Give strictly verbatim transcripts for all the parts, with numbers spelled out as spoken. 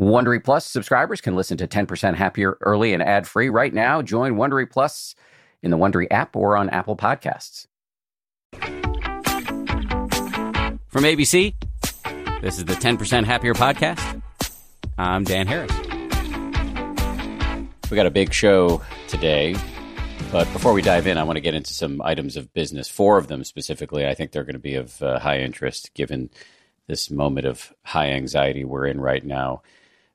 Wondery Plus subscribers can listen to ten percent Happier early and ad-free right now. Join Wondery Plus in the Wondery app or on Apple Podcasts. From A B C, this is the ten percent Happier podcast. I'm Dan Harris. We got a big show today, but before we dive in, I want to get into some items of business, four of them specifically. I think they're going to be of uh, high interest given this moment of high anxiety we're in right now.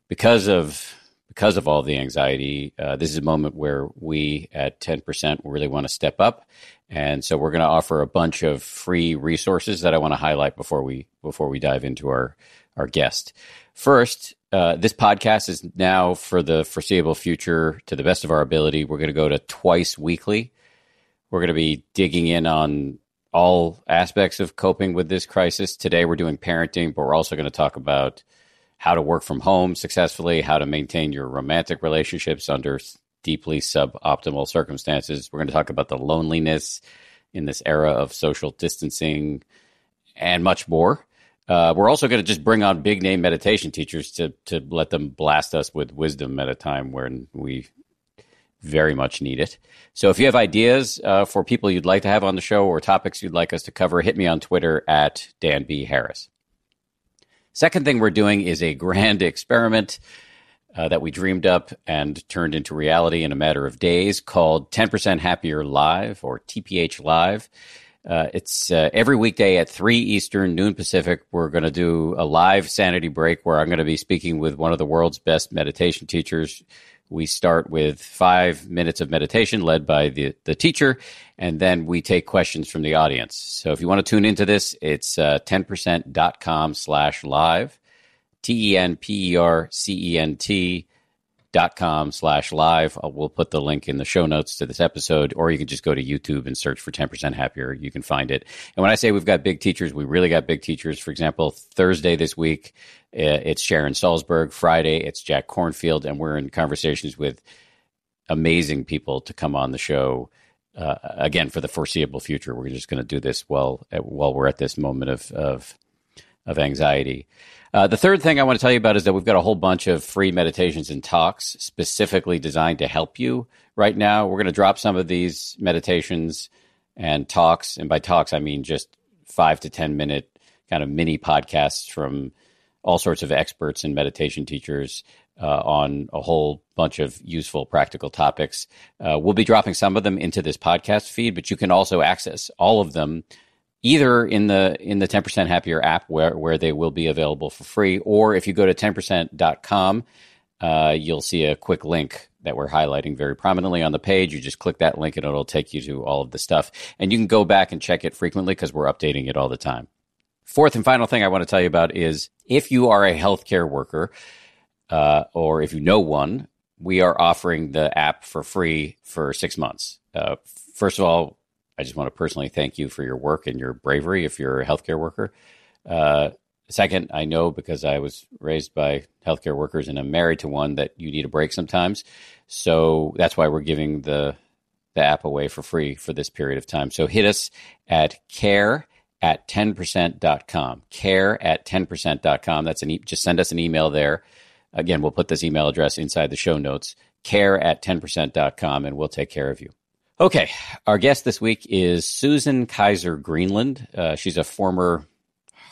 Because of because of all the anxiety, uh, this is a moment where we at ten percent really want to step up. And so we're going to offer a bunch of free resources that I want to highlight before we before we dive into our, our guest. First, Uh, this podcast is now, for the foreseeable future, to the best of our ability, we're going to go to twice weekly. We're going to be digging in on all aspects of coping with this crisis. Today, we're doing parenting, but we're also going to talk about how to work from home successfully, how to maintain your romantic relationships under deeply suboptimal circumstances. We're going to talk about the loneliness in this era of social distancing and much more. Uh, we're also going to just bring on big name meditation teachers to to let them blast us with wisdom at a time when we very much need it. So if you have ideas uh, for people you'd like to have on the show or topics you'd like us to cover, hit me on Twitter at Dan B. Harris. Second thing we're doing is a grand experiment uh, that we dreamed up and turned into reality in a matter of days called ten percent Happier Live, or T P H Live. Uh, it's uh, every weekday at three Eastern, noon Pacific. We're going to do a live sanity break where I'm going to be speaking with one of the world's best meditation teachers. We start with five minutes of meditation led by the, the teacher, and then we take questions from the audience. So if you want to tune into this, it's uh, ten percent dot com slash live, T E N P E R C E N T dot com slash live. We'll put the link in the show notes to this episode, or you can just go to YouTube and search for ten percent Happier. You can find it. And when I say we've got big teachers, we really got big teachers. For example, Thursday this week, it's Sharon Salzberg. Friday, it's Jack Kornfield. And we're in conversations with amazing people to come on the show. Uh, again, for the foreseeable future, we're just going to do this while, while we're at this moment of, of, of anxiety. Uh, the third thing I want to tell you about is that we've got a whole bunch of free meditations and talks specifically designed to help you right now. We're going to drop some of these meditations and talks. And by talks, I mean just five to ten minute kind of mini podcasts from all sorts of experts and meditation teachers uh, on a whole bunch of useful, practical topics. Uh, we'll be dropping some of them into this podcast feed, but you can also access all of them either in the in the ten percent Happier app where, where they will be available for free, or if you go to ten percent dot com, uh, you'll see a quick link that we're highlighting very prominently on the page. You just click that link and it'll take you to all of the stuff. And you can go back and check it frequently because we're updating it all the time. Fourth and final thing I want to tell you about is if you are a healthcare worker uh, or if you know one, we are offering the app for free for six months. Uh, first of all, I just want to personally thank you for your work and your bravery if you're a healthcare worker. Uh, second, I know because I was raised by healthcare workers and I'm married to one that you need a break sometimes. So that's why we're giving the the app away for free for this period of time. So hit us at care at ten percent dot com, care at ten percent dot com. That's an e- just send us an email there. Again, we'll put this email address inside the show notes, care at ten percent dot com, and we'll take care of you. Okay, our guest this week is Susan Kaiser Greenland. Uh, she's a former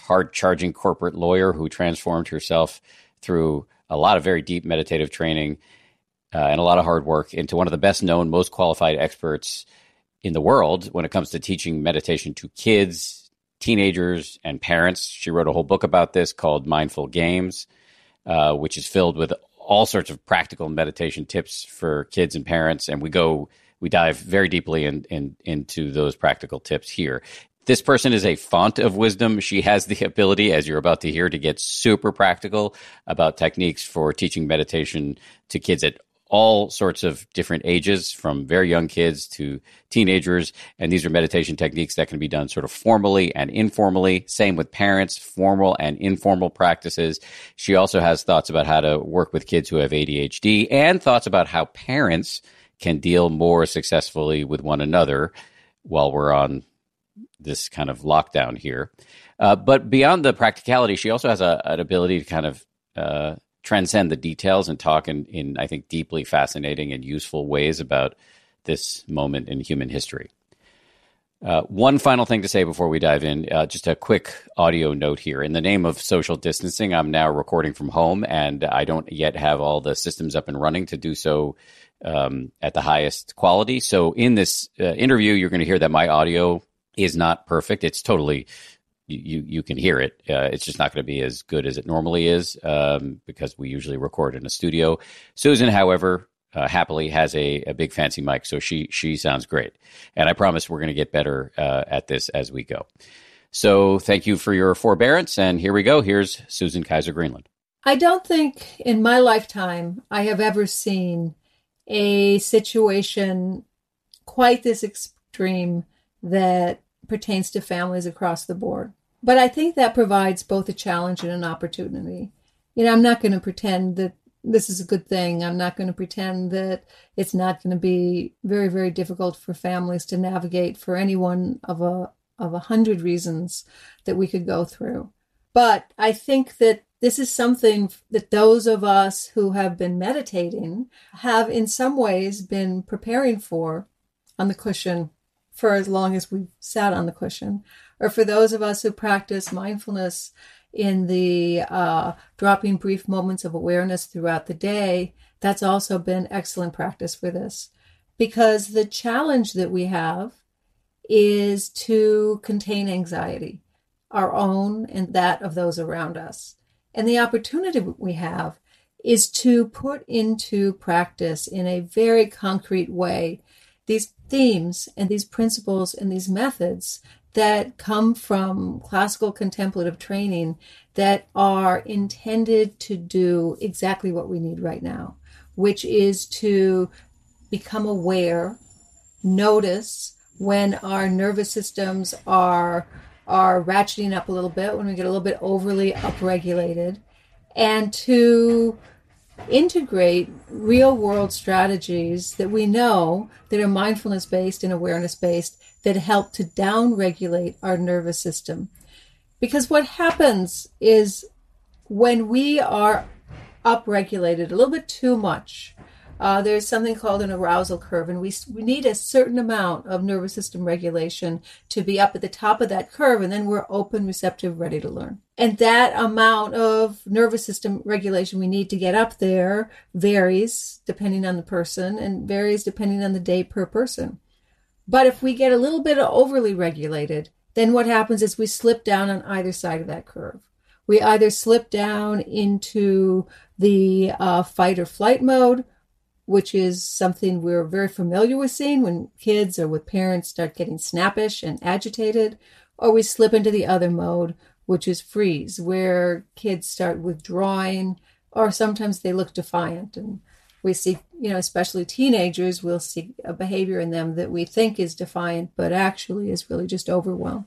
hard-charging corporate lawyer who transformed herself through a lot of very deep meditative training uh, and a lot of hard work into one of the best-known, most qualified experts in the world when it comes to teaching meditation to kids, teenagers, and parents. She wrote a whole book about this called Mindful Games, uh, which is filled with all sorts of practical meditation tips for kids and parents, and we go... We dive very deeply in, in, into those practical tips here. This person is a font of wisdom. She has the ability, as you're about to hear, to get super practical about techniques for teaching meditation to kids at all sorts of different ages, from very young kids to teenagers. And these are meditation techniques that can be done sort of formally and informally. Same with parents, formal and informal practices. She also has thoughts about how to work with kids who have A D H D and thoughts about how parents can deal more successfully with one another while we're on this kind of lockdown here. Uh, but beyond the practicality, she also has a, an ability to kind of uh, transcend the details and talk in, in, I think, deeply fascinating and useful ways about this moment in human history. Uh, one final thing to say before we dive in, uh, just a quick audio note here. In the name of social distancing, I'm now recording from home, and I don't yet have all the systems up and running to do so um, at the highest quality. So in this uh, interview, you're going to hear that my audio is not perfect. It's totally, you you can hear it. Uh, it's just not going to be as good as it normally is um, because we usually record in a studio. Susan, however, Uh, happily has a, a big fancy mic, so she she sounds great. And I promise we're going to get better uh, at this as we go. So thank you for your forbearance. And here we go. Here's Susan Kaiser Greenland. I don't think in my lifetime I have ever seen a situation quite this extreme that pertains to families across the board. But I think that provides both a challenge and an opportunity. You know, I'm not going to pretend that this is a good thing. I'm not going to pretend that it's not going to be very, very difficult for families to navigate for any one of a of a hundred reasons that we could go through. But I think that this is something that those of us who have been meditating have in some ways been preparing for on the cushion for as long as we've sat on the cushion, or for those of us who practice mindfulness in the uh, dropping brief moments of awareness throughout the day, that's also been excellent practice for this. Because the challenge that we have is to contain anxiety, our own and that of those around us. And the opportunity we have is to put into practice in a very concrete way these themes and these principles and these methods that come from classical contemplative training that are intended to do exactly what we need right now, which is to become aware, notice when our nervous systems are, are ratcheting up a little bit, when we get a little bit overly upregulated, and to integrate real-world strategies that we know that are mindfulness-based and awareness-based that help to downregulate our nervous system. Because what happens is when we are upregulated a little bit too much, uh, there's something called an arousal curve, and we, we need a certain amount of nervous system regulation to be up at the top of that curve, and then we're open, receptive, ready to learn. And that amount of nervous system regulation we need to get up there varies depending on the person and varies depending on the day per person. But if we get a little bit overly regulated, then what happens is we slip down on either side of that curve. We either slip down into the uh, fight or flight mode, which is something we're very familiar with seeing when kids or with parents start getting snappish and agitated, or we slip into the other mode, which is freeze, where kids start withdrawing, or sometimes they look defiant. And we see, you know, especially teenagers, we'll see a behavior in them that we think is defiant, but actually is really just overwhelm.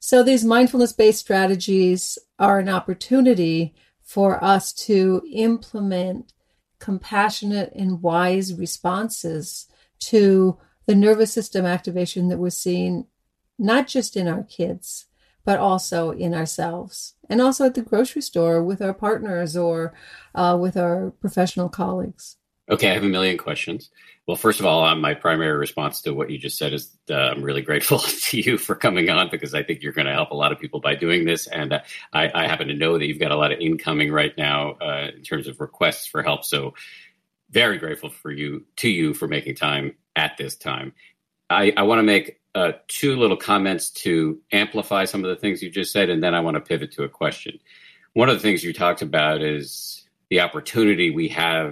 So these mindfulness-based strategies are an opportunity for us to implement compassionate and wise responses to the nervous system activation that we're seeing, not just in our kids, but also in ourselves, and also at the grocery store with our partners or uh, with our professional colleagues. Okay, I have a million questions. Well, first of all, um, my primary response to what you just said is uh, I'm really grateful to you for coming on, because I think you're going to help a lot of people by doing this. And uh, I, I happen to know that you've got a lot of incoming right now uh, in terms of requests for help. So very grateful for you to you for making time at this time. I, I want to make Uh, two little comments to amplify some of the things you just said, and then I want to pivot to a question. One of the things you talked about is the opportunity we have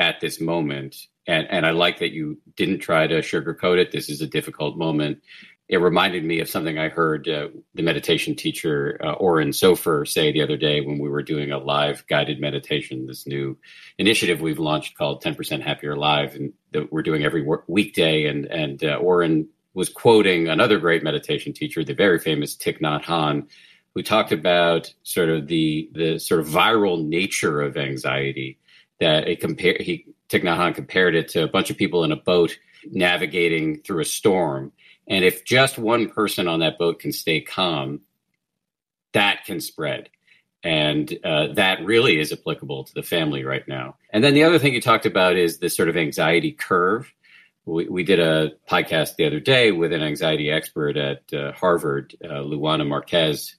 at this moment, and, and I like that you didn't try to sugarcoat it. This is a difficult moment. It reminded me of something I heard uh, the meditation teacher uh, Oren Sofer say the other day when we were doing a live guided meditation, this new initiative we've launched called ten percent Happier Live, and that we're doing every work- weekday, and, and uh, Oren was quoting another great meditation teacher, the very famous Thich Nhat Hanh, who talked about sort of the the sort of viral nature of anxiety. That it compare he Thich Nhat Hanh compared it to a bunch of people in a boat navigating through a storm, and if just one person on that boat can stay calm, that can spread. And uh, that really is applicable to the family right now. And then the other thing you talked about is this sort of anxiety curve. We, we did a podcast the other day with an anxiety expert at uh, Harvard, uh, Luana Marquez,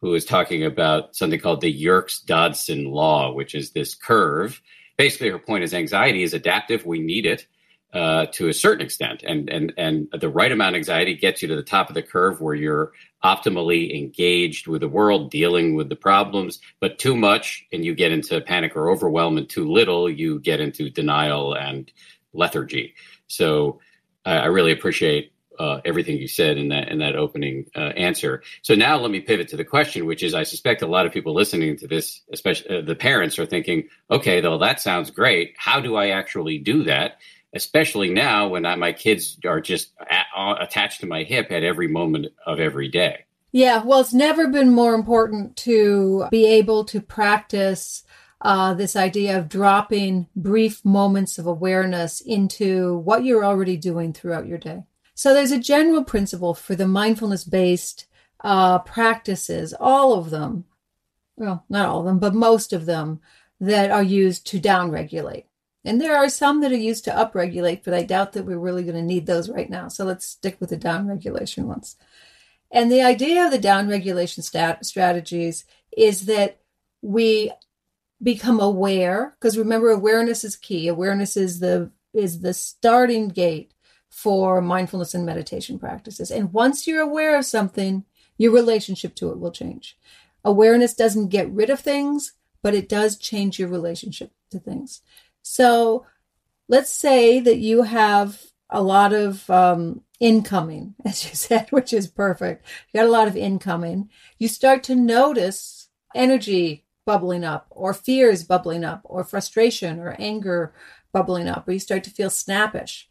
who was talking about something called the Yerkes-Dodson Law, which is this curve. Basically, her point is anxiety is adaptive. We need it uh, to a certain extent. And, and, and the right amount of anxiety gets you to the top of the curve where you're optimally engaged with the world, dealing with the problems, but too much and you get into panic or overwhelm, and too little you get into denial and lethargy. So uh, I really appreciate uh, everything you said in that in that opening uh, answer. So now let me pivot to the question, which is I suspect a lot of people listening to this, especially uh, the parents, are thinking, okay, though that sounds great. How do I actually do that? Especially now when I, my kids are just at, uh, attached to my hip at every moment of every day. Yeah, well, it's never been more important to be able to practice Uh, this idea of dropping brief moments of awareness into what you're already doing throughout your day. So there's a general principle for the mindfulness-based uh, practices, all of them, well, not all of them, but most of them that are used to downregulate. And there are some that are used to upregulate, but I doubt that we're really going to need those right now. So let's stick with the downregulation ones. And the idea of the downregulation stat- strategies is that we become aware, because remember, awareness is key. Awareness is the is the starting gate for mindfulness and meditation practices. And once you're aware of something, your relationship to it will change. Awareness doesn't get rid of things, but it does change your relationship to things. So let's say that you have a lot of um, incoming, as you said, which is perfect. You got a lot of incoming. You start to notice energy bubbling up, or fears bubbling up, or frustration or anger bubbling up, or you start to feel snappish.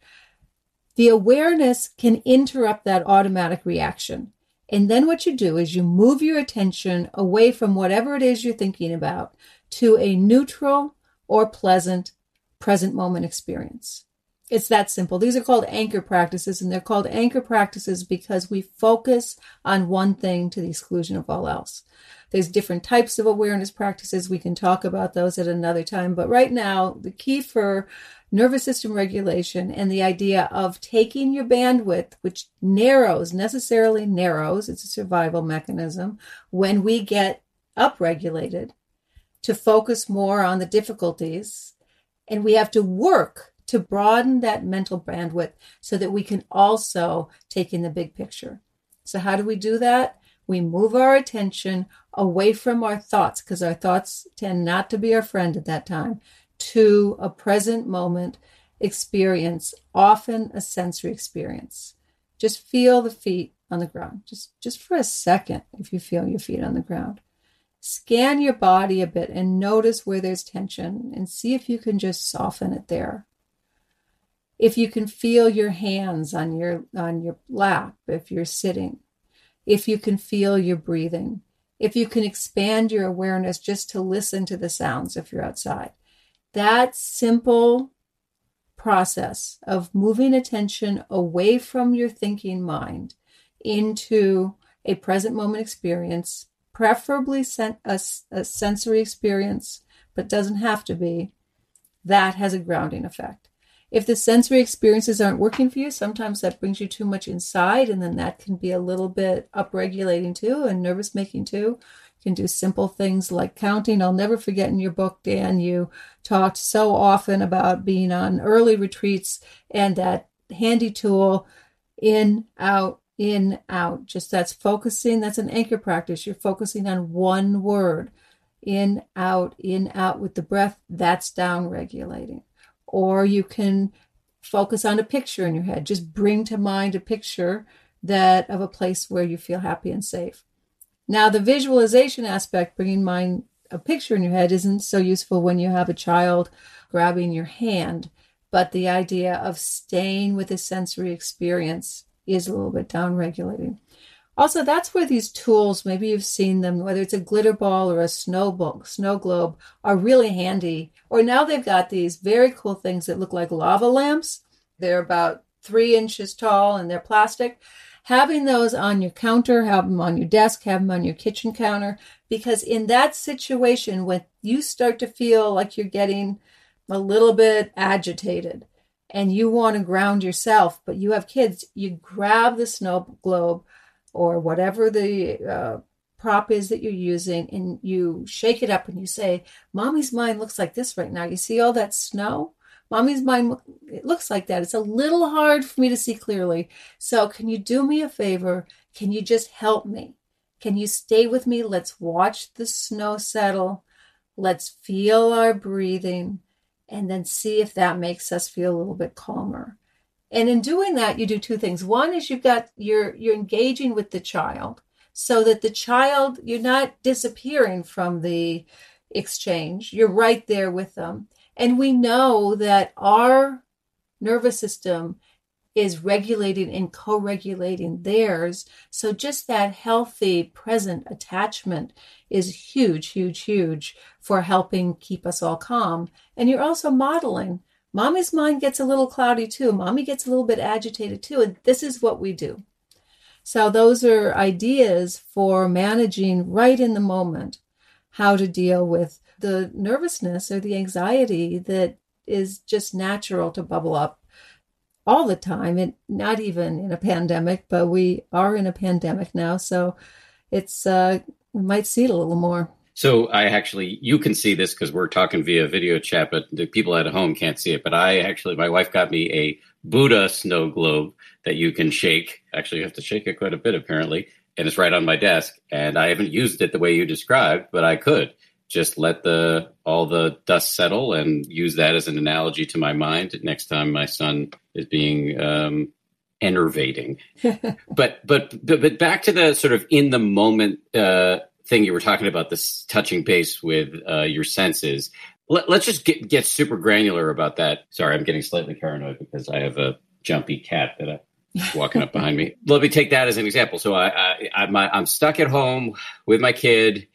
The awareness can interrupt that automatic reaction. And then what you do is you move your attention away from whatever it is you're thinking about to a neutral or pleasant present moment experience. It's that simple. These are called anchor practices, and they're called anchor practices because we focus on one thing to the exclusion of all else. There's different types of awareness practices. We can talk about those at another time. But right now, the key for nervous system regulation and the idea of taking your bandwidth, which narrows, necessarily narrows, it's a survival mechanism, when we get upregulated, to focus more on the difficulties. And we have to work to broaden that mental bandwidth so that we can also take in the big picture. So how do we do that? We move our attention away from our thoughts, because our thoughts tend not to be our friend at that time, to a present moment experience, often a sensory experience. Just feel the feet on the ground, just, just for a second, if you feel your feet on the ground. Scan your body a bit and notice where there's tension and see if you can just soften it there. If you can feel your hands on your on your lap, if you're sitting, if you can feel your breathing, if you can expand your awareness just to listen to the sounds if you're outside. That simple process of moving attention away from your thinking mind into a present moment experience, preferably sen- a, a sensory experience, but doesn't have to be, that has a grounding effect. If the sensory experiences aren't working for you, sometimes that brings you too much inside, and then that can be a little bit upregulating too, and nervous making too. You can do simple things like counting. I'll never forget, in your book, Dan, you talked so often about being on early retreats and that handy tool, in, out, in, out. Just that's focusing. That's an anchor practice. You're focusing on one word, in, out, in, out with the breath. That's down regulating. Or you can focus on a picture in your head. Just bring to mind a picture that of a place where you feel happy and safe. Now, the visualization aspect, bringing mind a picture in your head, isn't so useful when you have a child grabbing your hand. But the idea of staying with a sensory experience is a little bit down-regulating. Also, that's where these tools, maybe you've seen them, whether it's a glitter ball or a snow, ball, snow globe, are really handy. Or now they've got these very cool things that look like lava lamps. They're about three inches tall and they're plastic. having those on your counter, have them on your desk, have them on your kitchen counter, because in that situation, when you start to feel like you're getting a little bit agitated and you want to ground yourself, but you have kids, you grab the snow globe or whatever the uh, prop is that you're using, and you shake it up and you say, Mommy's mind looks like this right now. You see all that snow? Mommy's mind, it looks like that. It's a little hard for me to see clearly. So can you do me a favor? Can you just help me? Can you stay with me? Let's watch the snow settle. Let's feel our breathing and then see if that makes us feel a little bit calmer. And in doing that, you do two things. One is you've got, you're, you're engaging with the child so that the child, you're not disappearing from the exchange. You're right there with them. And we know that our nervous system is regulating and co-regulating theirs. So just that healthy, present attachment is huge, huge, huge for helping keep us all calm. And you're also modeling. Mommy's mind gets a little cloudy too. Mommy gets a little bit agitated too. And this is what we do. So those are ideas for managing right in the moment how to deal with the nervousness or the anxiety that is just natural to bubble up all the time, and not even in a pandemic, but we are in a pandemic now. So it's, uh, we might see it a little more. So I actually, you can see this because we're talking via video chat, but the people at home can't see it. But I actually, my wife got me a Buddha snow globe that you can shake. Actually, you have to shake it quite a bit, apparently. And it's right on my desk. And I haven't used it the way you described, but I could. Just let the all the dust settle and use that as an analogy to my mind next time my son is being um, enervating. but, but but but back to the sort of in the moment uh, thing you were talking about, this touching base with uh, your senses. Let, let's just get, get super granular about that. Sorry, I'm getting slightly paranoid because I have a jumpy cat that I... walking up behind me. Let me take that as an example. So I, I, I'm, I'm stuck at home with my kid.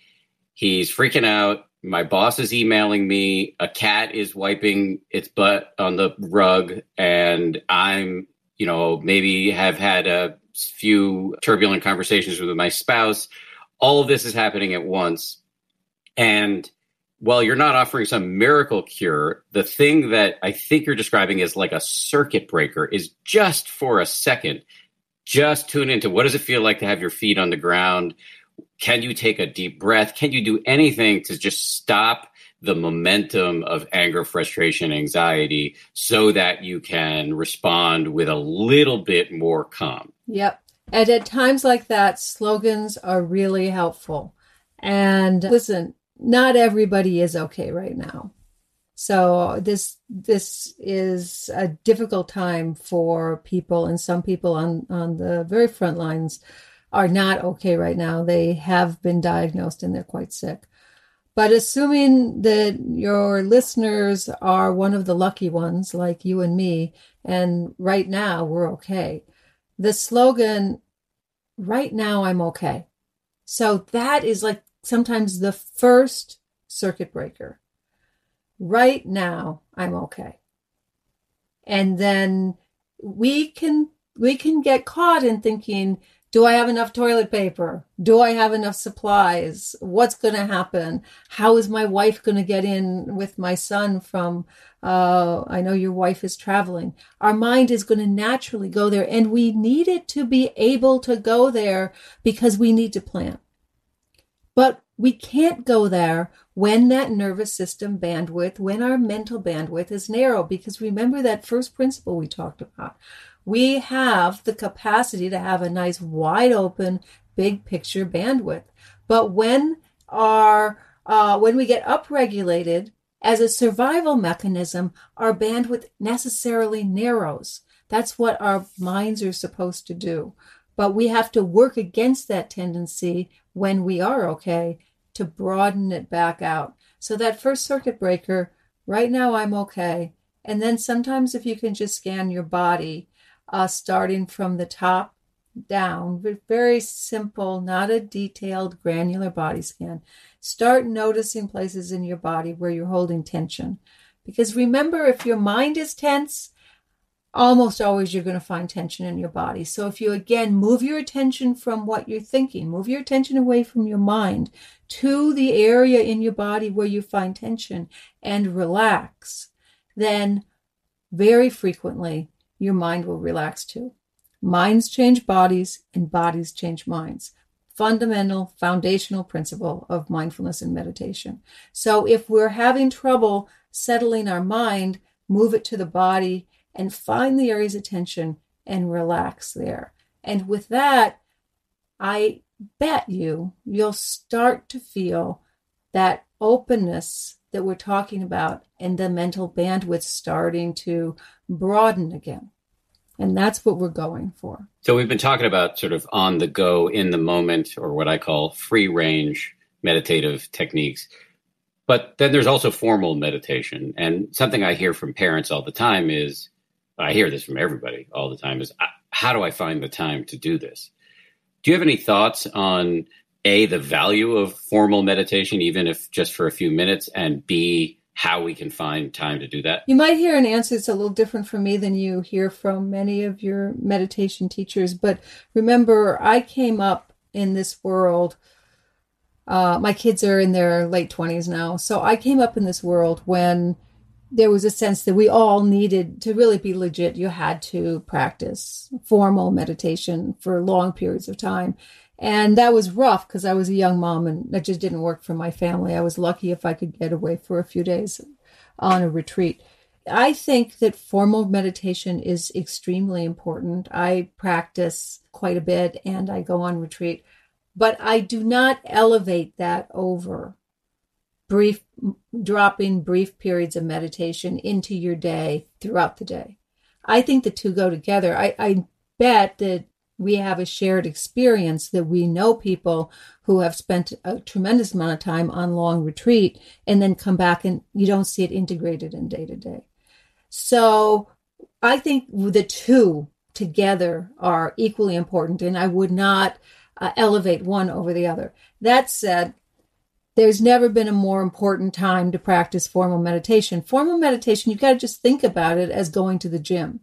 He's freaking out. My boss is emailing me. A cat is wiping its butt on the rug. And I'm, you know, maybe have had a few turbulent conversations with my spouse. All of this is happening at once. And while you're not offering some miracle cure, the thing that I think you're describing is like a circuit breaker is just for a second, just tune into what does it feel like to have your feet on the ground? Can you take a deep breath? Can you do anything to just stop the momentum of anger, frustration, anxiety so that you can respond with a little bit more calm? Yep. And at times like that, slogans are really helpful. And listen, not everybody is okay right now. So this this is a difficult time for people, and some people on, on the very front lines are not okay right now. They have been diagnosed and they're quite sick. But assuming that your listeners are one of the lucky ones like you and me, and right now we're okay. The slogan, right now I'm okay. So that is like sometimes the first circuit breaker. Right now, I'm okay. And then we can we can get caught in thinking, do I have enough toilet paper? Do I have enough supplies? What's going to happen? How is my wife going to get in with my son from, uh, I know your wife is traveling. Our mind is going to naturally go there. And we need it to be able to go there because we need to plan. But we can't go there when that nervous system bandwidth, when our mental bandwidth is narrow, because remember that first principle we talked about. We have the capacity to have a nice, wide open, big picture bandwidth. But when our uh, when we get upregulated as a survival mechanism, our bandwidth necessarily narrows. That's what our minds are supposed to do. But we have to work against that tendency when we are okay to broaden it back out. So that first circuit breaker, right now I'm okay. And then sometimes if you can just scan your body, uh, starting from the top down, but very simple, not a detailed granular body scan. Start noticing places in your body where you're holding tension. Because remember, if your mind is tense, almost always you're going to find tension in your body. So if you, again, move your attention from what you're thinking, move your attention away from your mind to the area in your body where you find tension and relax, then very frequently your mind will relax too. Minds change bodies and bodies change minds. Fundamental, foundational principle of mindfulness and meditation. So if we're having trouble settling our mind, move it to the body and find the areas of tension and relax there. And with that, I bet you, you'll start to feel that openness that we're talking about and the mental bandwidth starting to broaden again. And that's what we're going for. So we've been talking about sort of on the go, in the moment, or what I call free range meditative techniques. But then there's also formal meditation. And something I hear from parents all the time is, I hear this from everybody all the time, is how do I find the time to do this? Do you have any thoughts on, A, the value of formal meditation, even if just for a few minutes, and B, how we can find time to do that? You might hear an answer that's a little different from me than you hear from many of your meditation teachers. But remember, I came up in this world. Uh, my kids are in their late twenties now. So I came up in this world when there was a sense that we all needed to really be legit. You had to practice formal meditation for long periods of time. And that was rough because I was a young mom and that just didn't work for my family. I was lucky if I could get away for a few days on a retreat. I think that formal meditation is extremely important. I practice quite a bit and I go on retreat. But I do not elevate that over brief, dropping brief periods of meditation into your day throughout the day. I think the two go together. I, I bet that we have a shared experience that we know people who have spent a tremendous amount of time on long retreat and then come back and you don't see it integrated in day to day. So I think the two together are equally important, and I would not Uh, elevate one over the other. That said, there's never been a more important time to practice formal meditation. Formal meditation, you've got to just think about it as going to the gym.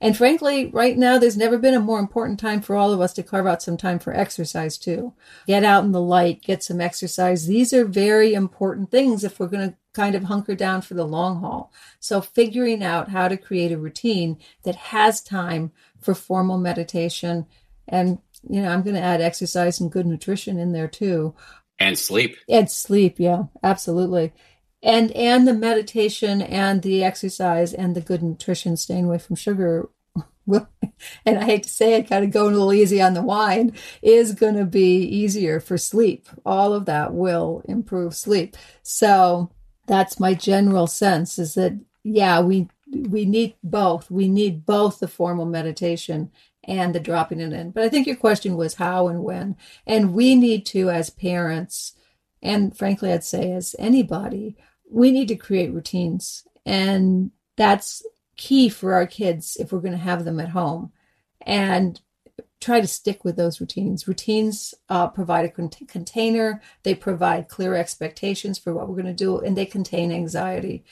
And frankly, right now, there's never been a more important time for all of us to carve out some time for exercise too. Get out in the light, get some exercise. These are very important things if we're going to kind of hunker down for the long haul. So figuring out how to create a routine that has time for formal meditation and, you know, I'm going to add exercise and good nutrition in there too. And sleep. And sleep, yeah, absolutely. And and the meditation and the exercise and the good nutrition, staying away from sugar, will, and I hate to say it, kind of going a little easy on the wine, is going to be easier for sleep. All of that will improve sleep. So that's my general sense is that, yeah, we we need both. We need both the formal meditation and the dropping it in. But I think your question was how and when. And we need to, as parents, and frankly, I'd say as anybody, we need to create routines. And that's key for our kids if we're going to have them at home. And try to stick with those routines. Routines uh, provide a cont- container. They provide clear expectations for what we're going to do, and they contain anxiety.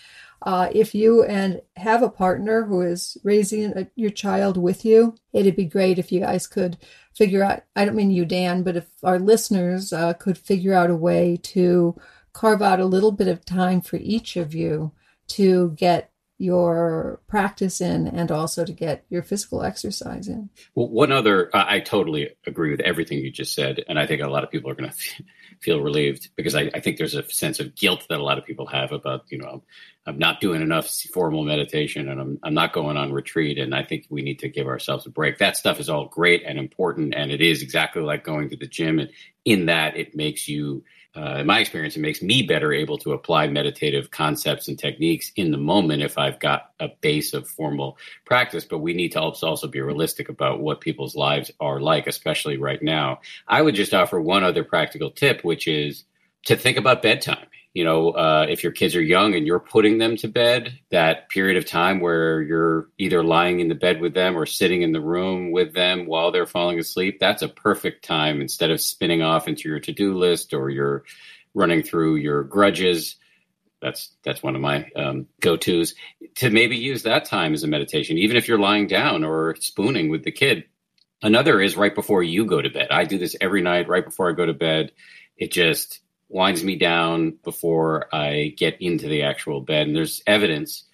Uh, if you and have a partner who is raising a, your child with you, it'd be great if you guys could figure out, I don't mean you, Dan, but if our listeners uh, could figure out a way to carve out a little bit of time for each of you to get your practice in and also to get your physical exercise in. Well, one other, I, I totally agree with everything you just said. And I think a lot of people are going to f- feel relieved because I, I think there's a sense of guilt that a lot of people have about, you know, I'm not doing enough formal meditation and I'm, I'm not going on retreat. And I think we need to give ourselves a break. That stuff is all great and important. And it is exactly like going to the gym. And in that, it makes you, uh, in my experience, it makes me better able to apply meditative concepts and techniques in the moment if I've got a base of formal practice. But we need to also be realistic about what people's lives are like, especially right now. I would just offer one other practical tip, which is to think about bedtime. You know, uh, if your kids are young and you're putting them to bed, that period of time where you're either lying in the bed with them or sitting in the room with them while they're falling asleep, that's a perfect time. Instead of spinning off into your to-do list or you're running through your grudges, That's that's one of my um, go-tos, to maybe use that time as a meditation, even if you're lying down or spooning with the kid. Another is right before you go to bed. I do this every night right before I go to bed. It just winds me down before I get into the actual bed. And there's evidence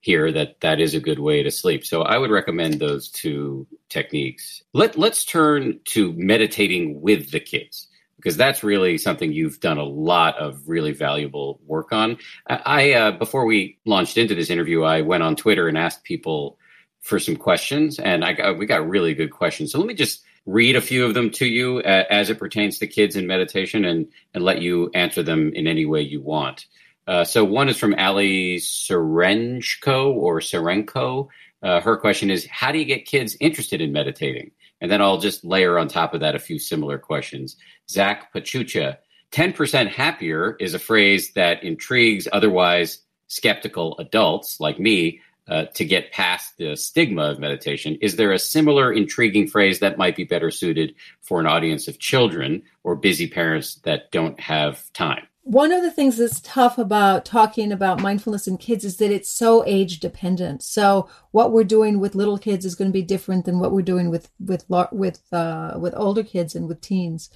here that that is a good way to sleep. So I would recommend those two techniques. Let, let's turn to meditating with the kids, because that's really something you've done a lot of really valuable work on. I, uh, before we launched into this interview, I went on Twitter and asked people for some questions, and I got, we got really good questions. So let me just read a few of them to you uh, as it pertains to kids and meditation, and, and let you answer them in any way you want. Uh, so one is from Ali Serenko or Serenko. Uh, her question is, how do you get kids interested in meditating? And then I'll just layer on top of that a few similar questions. Zach Pachucha, ten percent happier is a phrase that intrigues otherwise skeptical adults like me uh, to get past the stigma of meditation. Is there a similar intriguing phrase that might be better suited for an audience of children or busy parents that don't have time? One of the things that's tough about talking about mindfulness in kids is that it's so age dependent. So what we're doing with little kids is going to be different than what we're doing with with with uh, with older kids and with teens.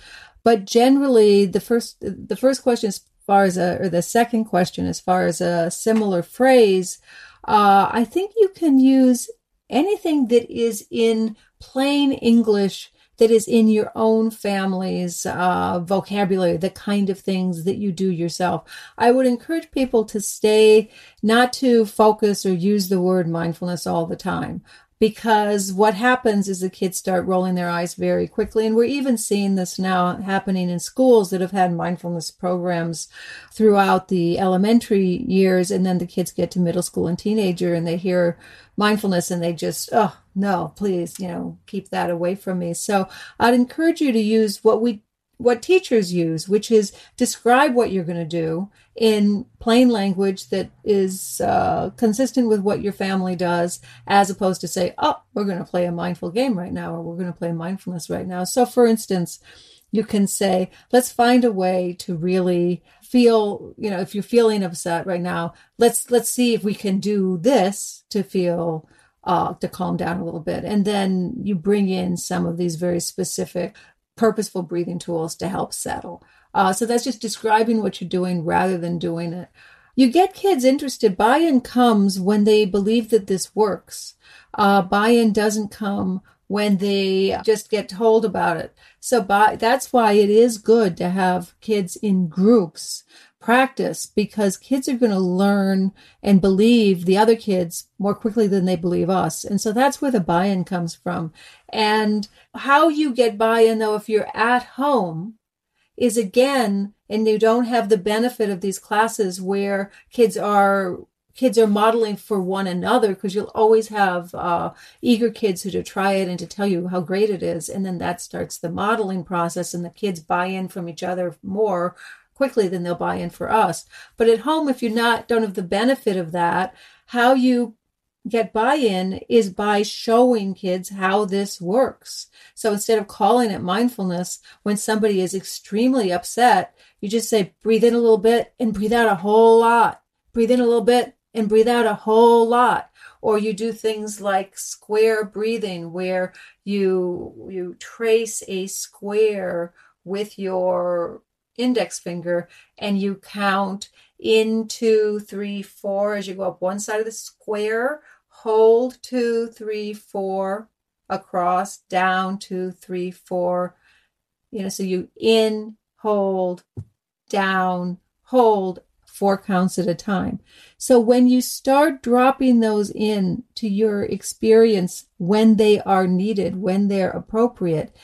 But generally, the first the first question as far as a, or the second question as far as a similar phrase, uh, I think you can use anything that is in plain English, that is in your own family's uh, vocabulary, the kind of things that you do yourself. I would encourage people to stay, not to focus or use the word mindfulness all the time, because what happens is the kids start rolling their eyes very quickly. And we're even seeing this now happening in schools that have had mindfulness programs throughout the elementary years. And then the kids get to middle school and teenager and they hear mindfulness and they just, oh, no, please, you know, keep that away from me. So I'd encourage you to use what we what teachers use, which is describe what you're going to do in plain language that is uh, consistent with what your family does, as opposed to say, oh, we're going to play a mindful game right now, or we're going to play mindfulness right now. So for instance, you can say, let's find a way to really feel, you know, if you're feeling upset right now, let's, let's see if we can do this to feel uh, to calm down a little bit. And then you bring in some of these very specific purposeful breathing tools to help settle. Uh, so that's just describing what you're doing rather than doing it. You get kids interested. Buy-in comes when they believe that this works. Uh, buy-in doesn't come when they just get told about it. So by, that's why it is good to have kids in groups practice, because kids are going to learn and believe the other kids more quickly than they believe us. And so that's where the buy-in comes from. And how you get buy-in, though, if you're at home, is again, and you don't have the benefit of these classes where kids are Kids are modeling for one another, because you'll always have uh, eager kids who to try it and to tell you how great it is. And then that starts the modeling process, and the kids buy in from each other more quickly than they'll buy in for us. But at home, if you not don't have the benefit of that, how you get buy-in is by showing kids how this works. So instead of calling it mindfulness, when somebody is extremely upset, you just say, breathe in a little bit and breathe out a whole lot. Breathe in a little bit and breathe out a whole lot. Or you do things like square breathing, where you you trace a square with your index finger and you count in two, three, four as you go up one side of the square, hold two, three, four, across, down two, three, four. You know, so you in, hold, down, hold, four counts at a time. So when you start dropping those in to your experience when they are needed, when they're appropriate,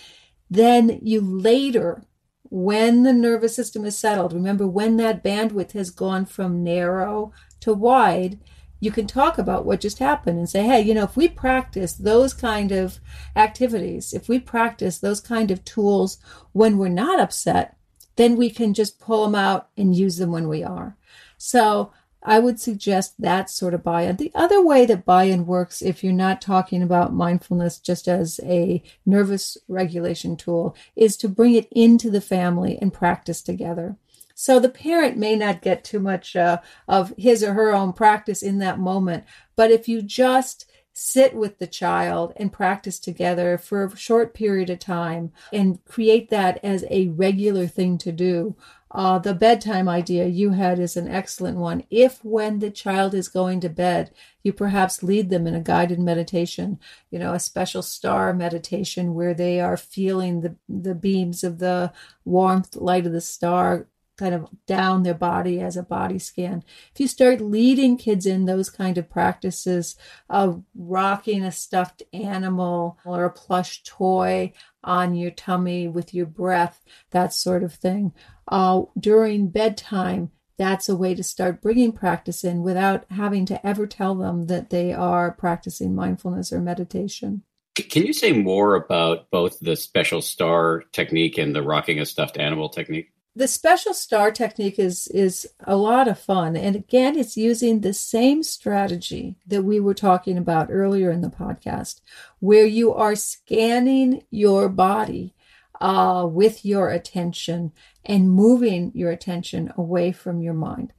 then you later, when the nervous system is settled, remember when that bandwidth has gone from narrow to wide, you can talk about what just happened and say, hey, you know, if we practice those kind of activities, if we practice those kind of tools when we're not upset, then we can just pull them out and use them when we are. So I would suggest that sort of buy-in. The other way that buy-in works, if you're not talking about mindfulness just as a nervous regulation tool, is to bring it into the family and practice together. So the parent may not get too much uh, of his or her own practice in that moment. But if you just sit with the child and practice together for a short period of time and create that as a regular thing to do. Uh, the bedtime idea you had is an excellent one. If when the child is going to bed, you perhaps lead them in a guided meditation, you know, a special star meditation where they are feeling the, the beams of the warmth, light of the star kind of down their body as a body scan. If you start leading kids in those kind of practices of rocking a stuffed animal or a plush toy on your tummy with your breath, that sort of thing, uh, during bedtime, that's a way to start bringing practice in without having to ever tell them that they are practicing mindfulness or meditation. Can you say more about both the special star technique and the rocking a stuffed animal technique? The special star technique is is a lot of fun. And again, it's using the same strategy that we were talking about earlier in the podcast, where you are scanning your body uh, with your attention and moving your attention away from your mind.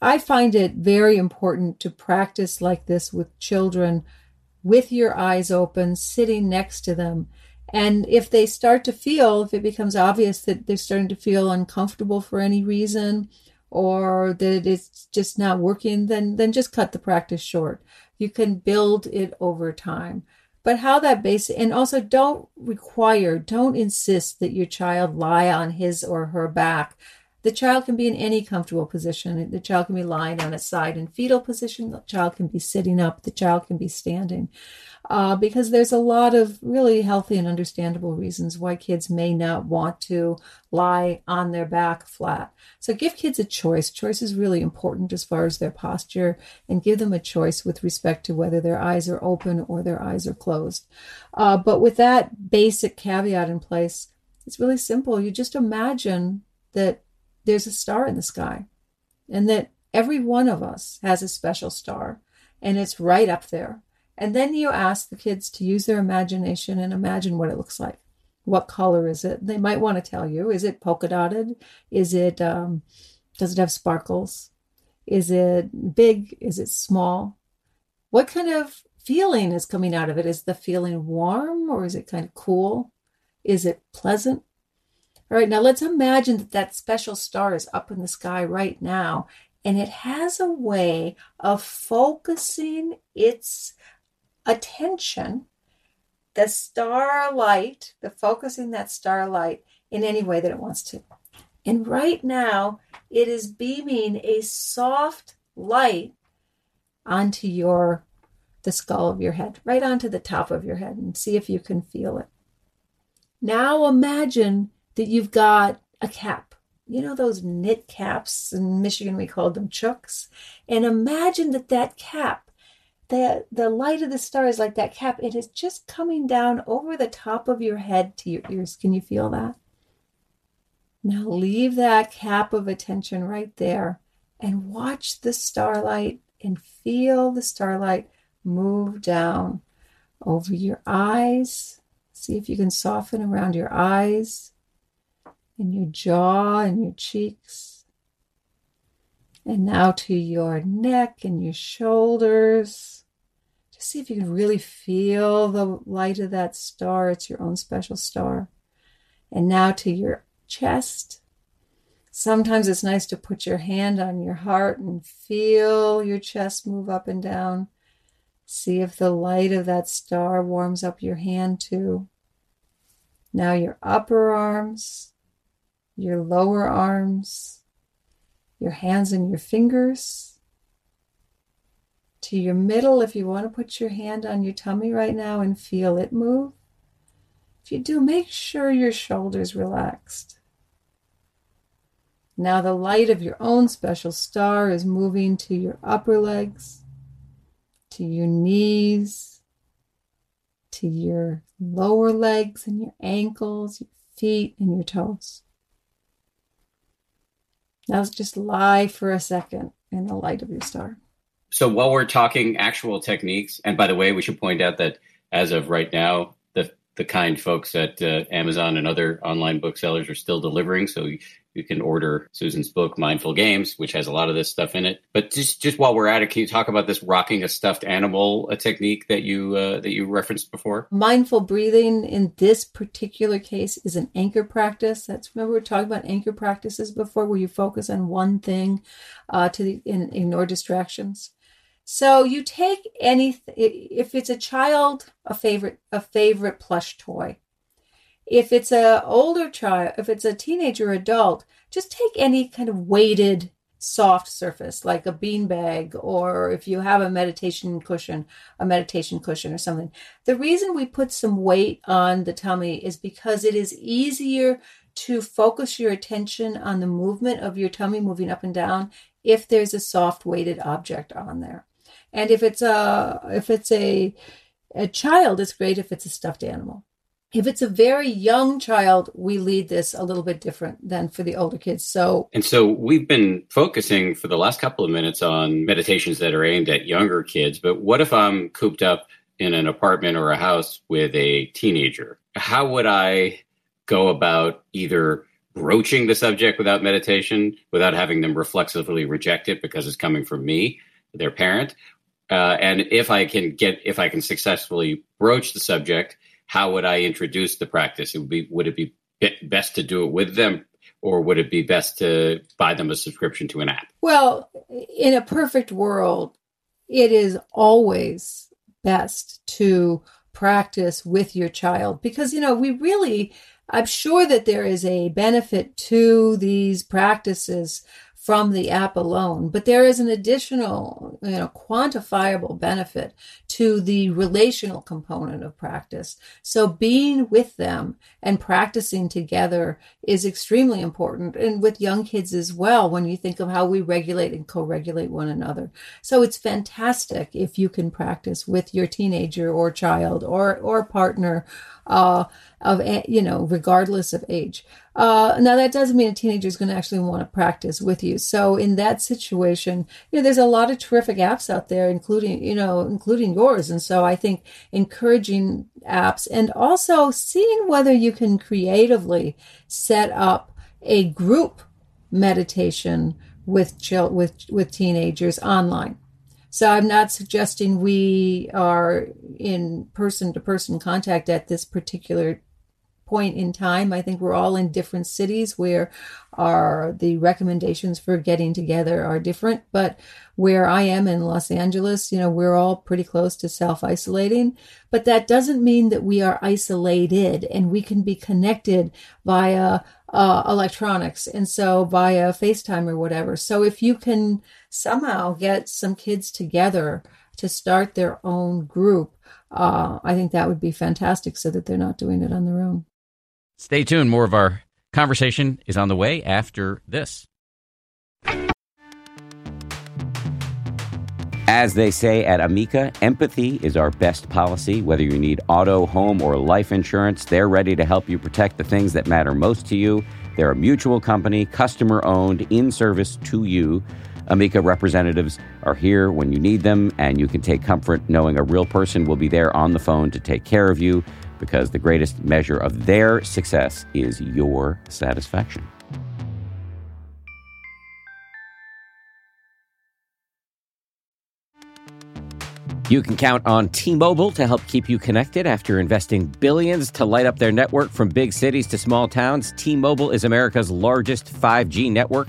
I find it very important to practice like this with children, with your eyes open, sitting next to them. And if they start to feel, if it becomes obvious that they're starting to feel uncomfortable for any reason or that it's just not working, then, then just cut the practice short. You can build it over time. But how that base, and also don't require, don't insist that your child lie on his or her back. The child can be in any comfortable position. The child can be lying on its side in fetal position. The child can be sitting up. The child can be standing. Uh, because there's a lot of really healthy and understandable reasons why kids may not want to lie on their back flat. So give kids a choice. Choice is really important as far as their posture, and give them a choice with respect to whether their eyes are open or their eyes are closed. Uh, but with that basic caveat in place, it's really simple. You just imagine that there's a star in the sky and that every one of us has a special star and it's right up there. And then you ask the kids to use their imagination and imagine what it looks like. What color is it? They might want to tell you. Is it polka dotted? Is it, um, does it have sparkles? Is it big? Is it small? What kind of feeling is coming out of it? Is the feeling warm or is it kind of cool? Is it pleasant? All right, now let's imagine that that special star is up in the sky right now, and it has a way of focusing its attention, the starlight, the focusing that starlight in any way that it wants to. And right now, it is beaming a soft light onto your, the skull of your head, right onto the top of your head, and see if you can feel it. Now imagine that you've got a cap, you know, those knit caps. In Michigan, we called them chooks. And imagine that that cap, the, the light of the star is like that cap. It is just coming down over the top of your head to your ears. Can you feel that? Now leave that cap of attention right there and watch the starlight and feel the starlight move down over your eyes. See if you can soften around your eyes, in your jaw and your cheeks, and now to your neck and your shoulders. Just see if you can really feel the light of that star. It's your own special star. And now to your chest. Sometimes it's nice to put your hand on your heart and feel your chest move up and down. See if the light of that star warms up your hand too. Now your upper arms, your lower arms, your hands and your fingers, to your middle. If you want to put your hand on your tummy right now and feel it move, if you do, make sure your shoulders relaxed. Now the light of your own special star is moving to your upper legs, to your knees, to your lower legs and your ankles, your feet and your toes. Now let's just lie for a second in the light of your star. So while we're talking actual techniques, and by the way, we should point out that as of right now, the the kind folks at uh, Amazon and other online booksellers are still delivering. So you, you can order Susan's book, Mindful Games, which has a lot of this stuff in it. But just, just while we're at it, can you talk about this rocking a stuffed animal, a technique that you uh, that you referenced before? Mindful breathing in this particular case is an anchor practice. That's, remember we were talking about anchor practices before, where you focus on one thing uh, to the, and ignore distractions. So you take any, if it's a child, a favorite, a favorite plush toy. If it's a older child, if it's a teenager or adult, just take any kind of weighted soft surface, like a beanbag, or if you have a meditation cushion, a meditation cushion or something. The reason we put some weight on the tummy is because it is easier to focus your attention on the movement of your tummy moving up and down if there's a soft weighted object on there. And if it's a if it's a a child, it's great if it's a stuffed animal. If it's a very young child, we lead this a little bit different than for the older kids. So and so we've been focusing for the last couple of minutes on meditations that are aimed at younger kids. But what if I'm cooped up in an apartment or a house with a teenager? How would I go about either broaching the subject without meditation, without having them reflexively reject it because it's coming from me, their parent? Uh, and if I can get, if I can successfully broach the subject, how would I introduce the practice? It would be, would it be best to do it with them, or would it be best to buy them a subscription to an app? Well, in a perfect world, it is always best to practice with your child because, you know, we really, I'm sure that there is a benefit to these practices from the app alone, but there is an additional, you know, quantifiable benefit to the relational component of practice. So being with them and practicing together is extremely important, and with young kids as well, when you think of how we regulate and co-regulate one another. So it's fantastic if you can practice with your teenager or child or or partner, uh, of, you know, regardless of age. Uh, now, that doesn't mean a teenager is going to actually want to practice with you. So in that situation, you know, there's a lot of terrific apps out there, including, you know, including yours. And so I think encouraging apps and also seeing whether you can creatively set up a group meditation with chil- with with teenagers online. So I'm not suggesting we are in person-to-person contact at this particular point in time. I think we're all in different cities where our, the recommendations for getting together are different. But where I am in Los Angeles, you know, we're all pretty close to self-isolating. But that doesn't mean that we are isolated, and we can be connected via uh, electronics, and so via FaceTime or whatever. So if you can somehow get some kids together to start their own group, uh, I think that would be fantastic so that they're not doing it on their own. Stay tuned. More of our conversation is on the way after this. As they say at Amica, empathy is our best policy. Whether you need auto, home, or life insurance, they're ready to help you protect the things that matter most to you. They're a mutual company, customer-owned, in service to you. Amica representatives are here when you need them, and you can take comfort knowing a real person will be there on the phone to take care of you, because the greatest measure of their success is your satisfaction. You can count on T-Mobile to help keep you connected. After investing billions to light up their network from big cities to small towns, T-Mobile is America's largest five G network.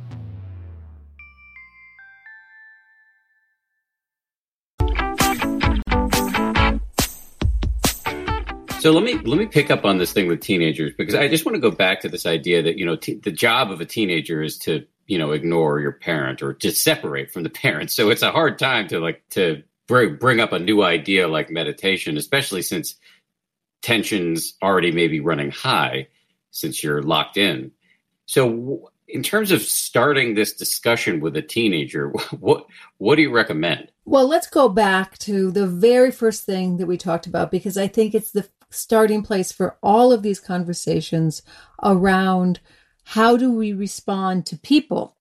So let me let me pick up on this thing with teenagers, because I just want to go back to this idea that, you know, te- the job of a teenager is to, you know, ignore your parent or to separate from the parent. So it's a hard time to like to br- bring up a new idea like meditation, especially since tensions already may be running high since you're locked in. So w- in terms of starting this discussion with a teenager, what what do you recommend? Well, let's go back to the very first thing that we talked about, because I think it's the starting place for all of these conversations around how do we respond to people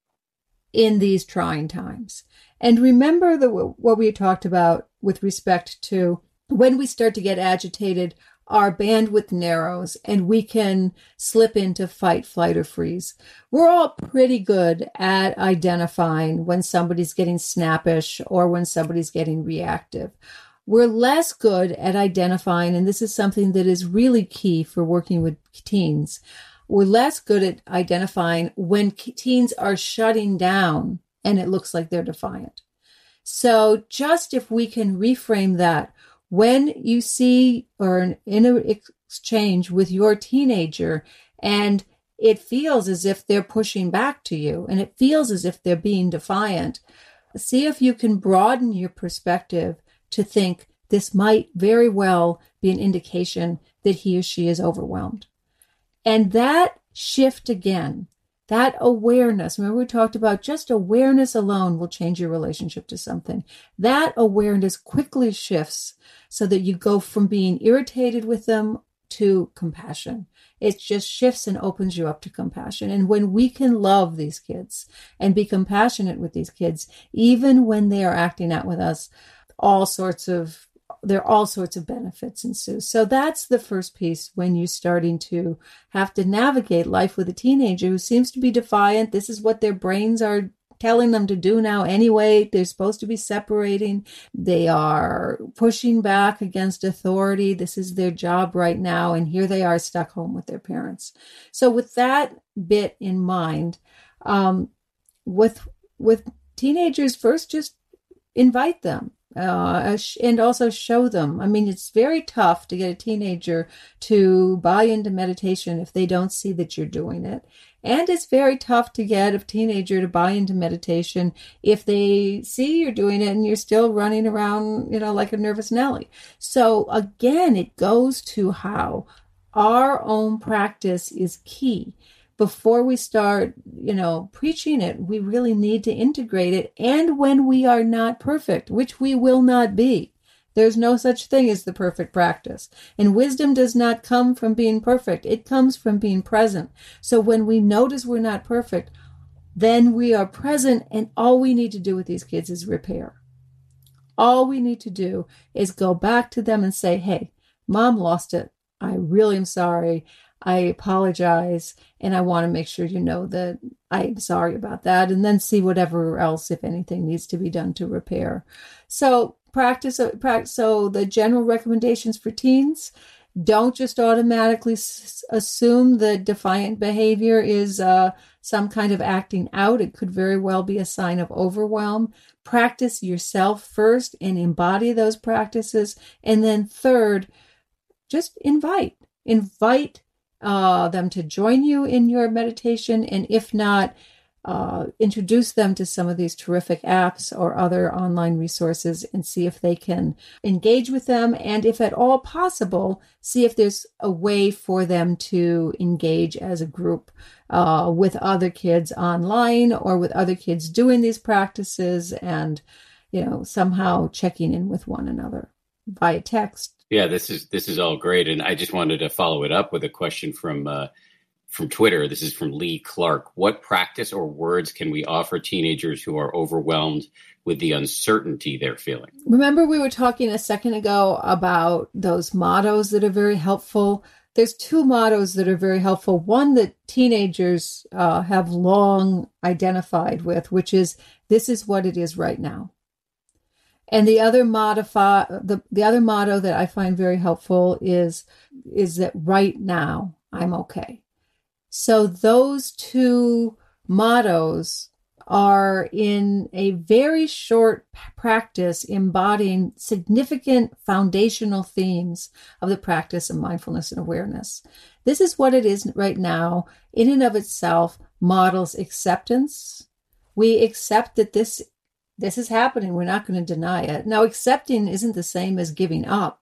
in these trying times. And remember the, what we talked about with respect to when we start to get agitated, our bandwidth narrows and we can slip into fight, flight, or freeze. We're all pretty good at identifying when somebody's getting snappish or when somebody's getting reactive. We're less good at identifying, and this is something that is really key for working with teens, we're less good at identifying when teens are shutting down and it looks like they're defiant. So just if we can reframe that, when you see or in an exchange with your teenager and it feels as if they're pushing back to you and it feels as if they're being defiant, see if you can broaden your perspective to think this might very well be an indication that he or she is overwhelmed. And that shift again, that awareness, remember we talked about just awareness alone will change your relationship to something. That awareness quickly shifts so that you go from being irritated with them to compassion. It just shifts and opens you up to compassion. And when we can love these kids and be compassionate with these kids, even when they are acting out with us, all sorts of, there are all sorts of benefits ensue. So that's the first piece when you're starting to have to navigate life with a teenager who seems to be defiant. This is what their brains are telling them to do now anyway. They're supposed to be separating. They are pushing back against authority. This is their job right now. And here they are stuck home with their parents. So with that bit in mind, um, with with teenagers, first just invite them. Uh, and also show them. I mean, it's very tough to get a teenager to buy into meditation if they don't see that you're doing it. And it's very tough to get a teenager to buy into meditation if they see you're doing it and you're still running around, you know, like a nervous Nelly. So again, it goes to how our own practice is key. Before we start, you know, preaching it, we really need to integrate it. And when we are not perfect, which we will not be, there's no such thing as the perfect practice. And wisdom does not come from being perfect. It comes from being present. So when we notice we're not perfect, then we are present. And all we need to do with these kids is repair. All we need to do is go back to them and say, hey, mom lost it. I really am sorry. I apologize, and I want to make sure you know that I'm sorry about that, and then see whatever else, if anything, needs to be done to repair. So practice, practice. So the general recommendations for teens, don't just automatically s- assume that defiant behavior is uh, some kind of acting out. It could very well be a sign of overwhelm. Practice yourself first and embody those practices. And then third, just invite, invite Uh, them to join you in your meditation, and if not, uh, introduce them to some of these terrific apps or other online resources and see if they can engage with them, and if at all possible, see if there's a way for them to engage as a group uh, with other kids online or with other kids doing these practices and, you know, somehow checking in with one another via text. Yeah, this is this is all great. And I just wanted to follow it up with a question from uh, from Twitter. This is from Lee Clark. What practice or words can we offer teenagers who are overwhelmed with the uncertainty they're feeling? Remember, we were talking a second ago about those mottos that are very helpful. There's two mottos that are very helpful. One that teenagers uh, have long identified with, which is, this is what it is right now. And the other modify the, the other motto that I find very helpful is, is that right now I'm okay. So those two mottos are in a very short practice embodying significant foundational themes of the practice of mindfulness and awareness. This is what it is right now, in and of itself, models acceptance. We accept that this This is happening. We're not going to deny it. Now, accepting isn't the same as giving up,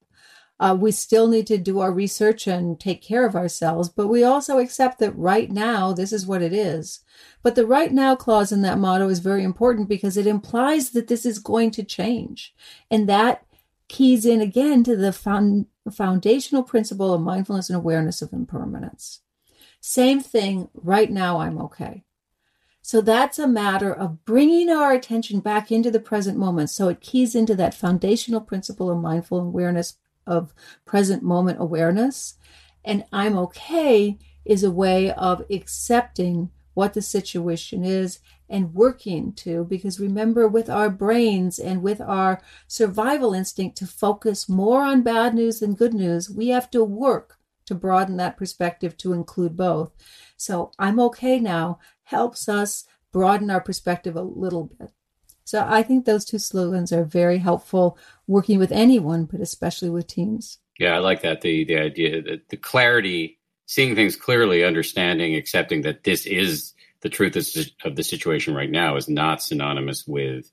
Uh, we still need to do our research and take care of ourselves, but we also accept that right now, this is what it is. But the right now clause in that motto is very important because it implies that this is going to change. And that keys in again to the found, foundational principle of mindfulness and awareness of impermanence. Same thing, right now I'm okay. So that's a matter of bringing our attention back into the present moment. So it keys into that foundational principle of mindful awareness of present moment awareness. And I'm okay is a way of accepting what the situation is and working to, because remember with our brains and with our survival instinct to focus more on bad news than good news, we have to work to broaden that perspective to include both. So I'm okay now helps us broaden our perspective a little bit. So I think those two slogans are very helpful working with anyone, but especially with teens. Yeah, I like that. The the idea that the clarity, seeing things clearly, understanding, accepting that this is the truth of the situation right now is not synonymous with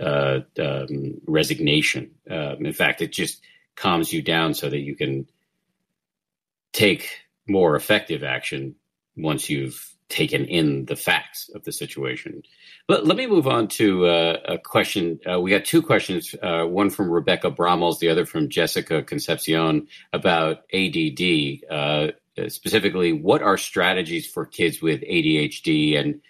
uh, um, resignation. Um, in fact, it just calms you down so that you can take more effective action once you've taken in the facts of the situation. Let, let me move on to uh, a question. Uh, we got two questions, uh, one from Rebecca Brommels, the other from Jessica Concepcion about A D D. Uh, specifically, what are strategies for kids with A D H D and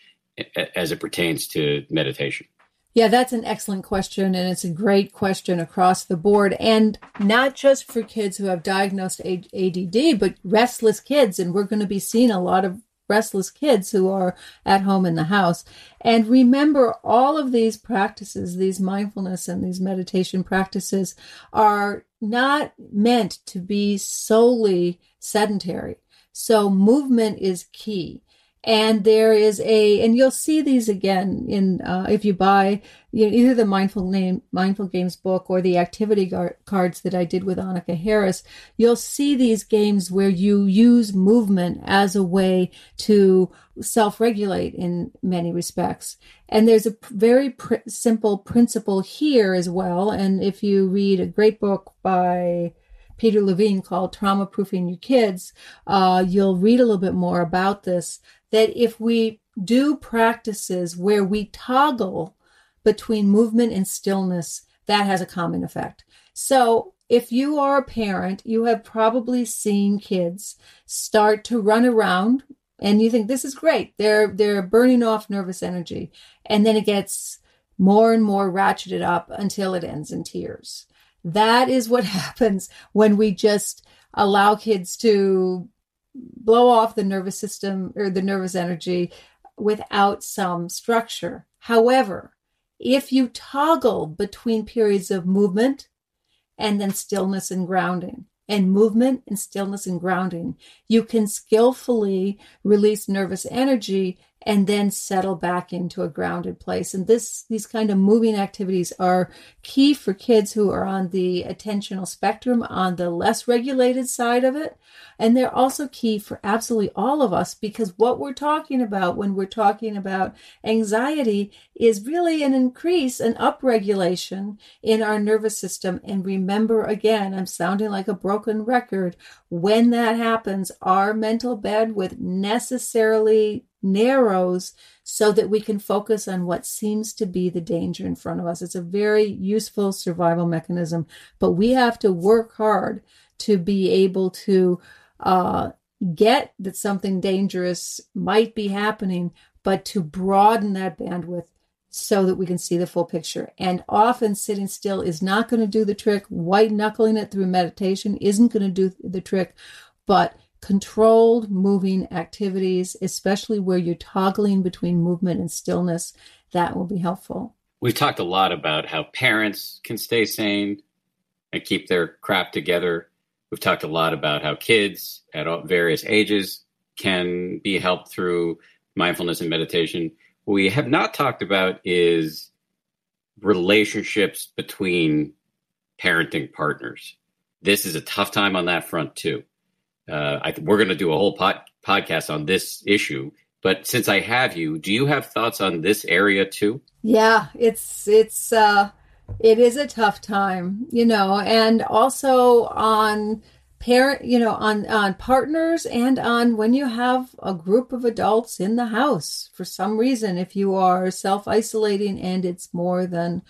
as it pertains to meditation? Yeah, that's an excellent question. And it's a great question across the board. And not just for kids who have diagnosed A D D, but restless kids. And we're going to be seeing a lot of restless kids who are at home in the house. And remember, all of these practices, these mindfulness and these meditation practices are not meant to be solely sedentary. So movement is key. And there is a, and you'll see these again in, uh, if you buy you know, either the Mindful Name, Mindful Games book or the activity gar- cards that I did with Annika Harris, you'll see these games where you use movement as a way to self-regulate in many respects. And there's a p- very pr- simple principle here as well. And if you read a great book by Peter Levine called Trauma-Proofing Your Kids, uh, you'll read a little bit more about this, that if we do practices where we toggle between movement and stillness, that has a common effect. So if you are a parent, you have probably seen kids start to run around and you think, this is great. They're, they're burning off nervous energy. And then it gets more and more ratcheted up until it ends in tears. That is what happens when we just allow kids to blow off the nervous system or the nervous energy without some structure. However, if you toggle between periods of movement and then stillness and grounding, and movement and stillness and grounding, you can skillfully release nervous energy and then settle back into a grounded place. And this, these kind of moving activities are key for kids who are on the attentional spectrum, on the less regulated side of it. And they're also key for absolutely all of us, because what we're talking about when we're talking about anxiety is really an increase, an upregulation in our nervous system. And remember, again, I'm sounding like a broken record. When that happens, our mental bandwidth necessarily narrows so that we can focus on what seems to be the danger in front of us. It's a very useful survival mechanism, but we have to work hard to be able to uh, get that something dangerous might be happening, but to broaden that bandwidth so that we can see the full picture. And often sitting still is not going to do the trick. White knuckling it through meditation isn't going to do the trick, but controlled moving activities, especially where you're toggling between movement and stillness, that will be helpful. We've talked a lot about how parents can stay sane and keep their crap together. We've talked a lot about how kids at all various ages can be helped through mindfulness and meditation. What we have not talked about is relationships between parenting partners. This is a tough time on that front, too. Uh, I, we're going to do a whole pod, podcast on this issue, but since I have you, do you have thoughts on this area too? Yeah, it's, it's, uh, It is a tough time, you know, and also on parent, you know, on, on partners, and on when you have a group of adults in the house for some reason, if you are self-isolating and it's more than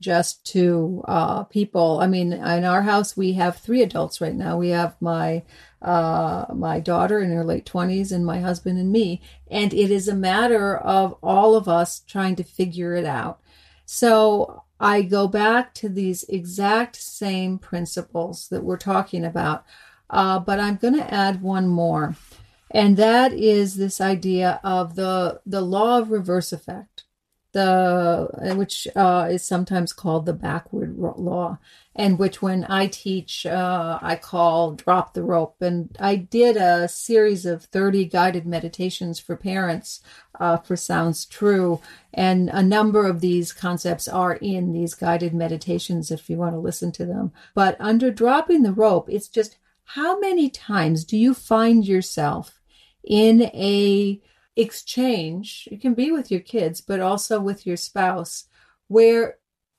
just two uh, people. I mean, in our house, we have three adults right now. We have my uh, my daughter in her late twenties and my husband and me. And it is a matter of all of us trying to figure it out. So I go back to these exact same principles that we're talking about, uh, but I'm going to add one more, and that is this idea of the the law of reverse effect, the which uh, is sometimes called the backward law, and which when I teach, uh, I call drop the rope. And I did a series of thirty guided meditations for parents uh, for Sounds True. And a number of these concepts are in these guided meditations if you want to listen to them. But under dropping the rope, it's just how many times do you find yourself in a exchange? It can be with your kids, but also with your spouse, where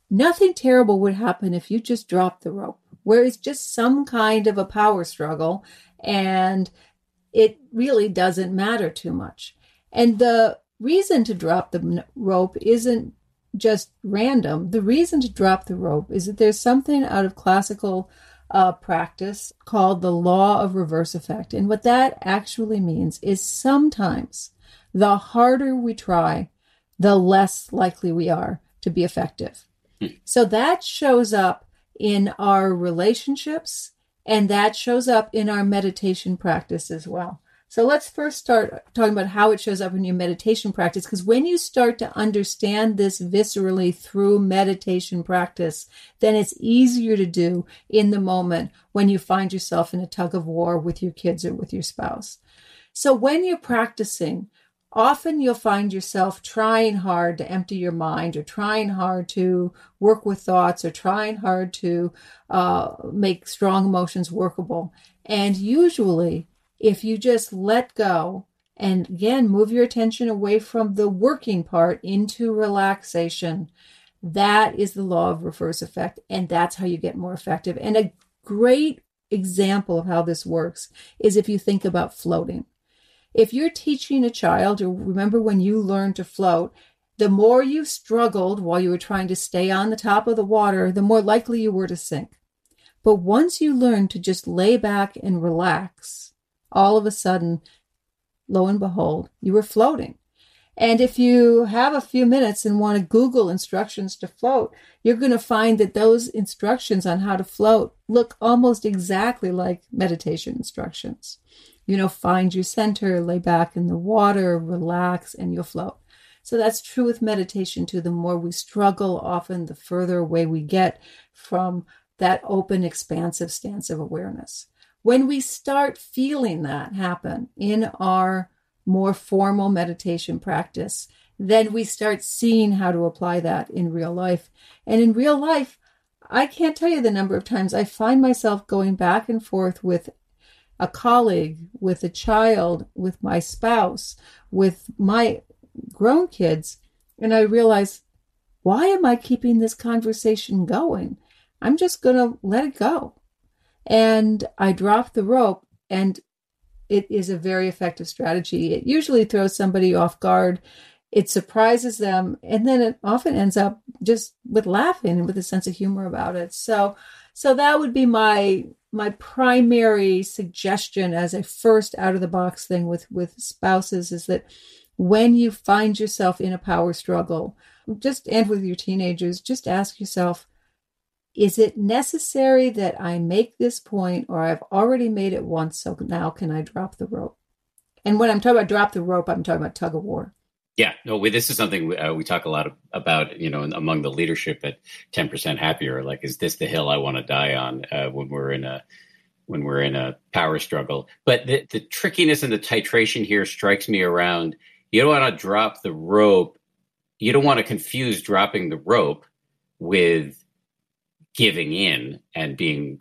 nothing terrible would happen if you just dropped the rope, where it's just some kind of a power struggle and it really doesn't matter too much. And the reason to drop the rope isn't just random. The reason to drop the rope is that there's something out of classical uh, practice called the law of reverse effect. And what that actually means is sometimes the harder we try, the less likely we are to be effective. So that shows up in our relationships, and that shows up in our meditation practice as well. So let's first start talking about how it shows up in your meditation practice, because when you start to understand this viscerally through meditation practice, then it's easier to do in the moment when you find yourself in a tug of war with your kids or with your spouse. So when you're practicing, often you'll find yourself trying hard to empty your mind, or trying hard to work with thoughts, or trying hard to uh, make strong emotions workable. And usually, if you just let go and again move your attention away from the working part into relaxation, that is the law of reverse effect. And that's how you get more effective. And a great example of how this works is if you think about floating. If you're teaching a child, or remember when you learned to float, the more you struggled while you were trying to stay on the top of the water, the more likely you were to sink. But once you learn to just lay back and relax, all of a sudden, lo and behold, you were floating. And if you have a few minutes and want to Google instructions to float, you're going to find that those instructions on how to float look almost exactly like meditation instructions. You know, find your center, lay back in the water, relax, and you'll float. So that's true with meditation too. The more we struggle, often the further away we get from that open, expansive stance of awareness. When we start feeling that happen in our more formal meditation practice, then we start seeing how to apply that in real life. And in real life, I can't tell you the number of times I find myself going back and forth with a colleague, with a child, with my spouse, with my grown kids. And I realize, why am I keeping this conversation going? I'm just going to let it go. And I drop the rope, and it is a very effective strategy. It usually throws somebody off guard. It surprises them. And then it often ends up just with laughing and with a sense of humor about it. So, so that would be my My primary suggestion as a first out of the box thing with, with spouses is that when you find yourself in a power struggle, just and with your teenagers, just ask yourself, is it necessary that I make this point, or I've already made it once, so now can I drop the rope? And when I'm talking about drop the rope, I'm talking about tug of war. Yeah, no, we, this is something we, uh, we talk a lot of, about, you know, among the leadership at ten percent Happier. Like, is this the hill I want to die on uh, when we're in a when we're in a power struggle? But the, the trickiness and the titration here strikes me around. You don't want to drop the rope. You don't want to confuse dropping the rope with giving in and being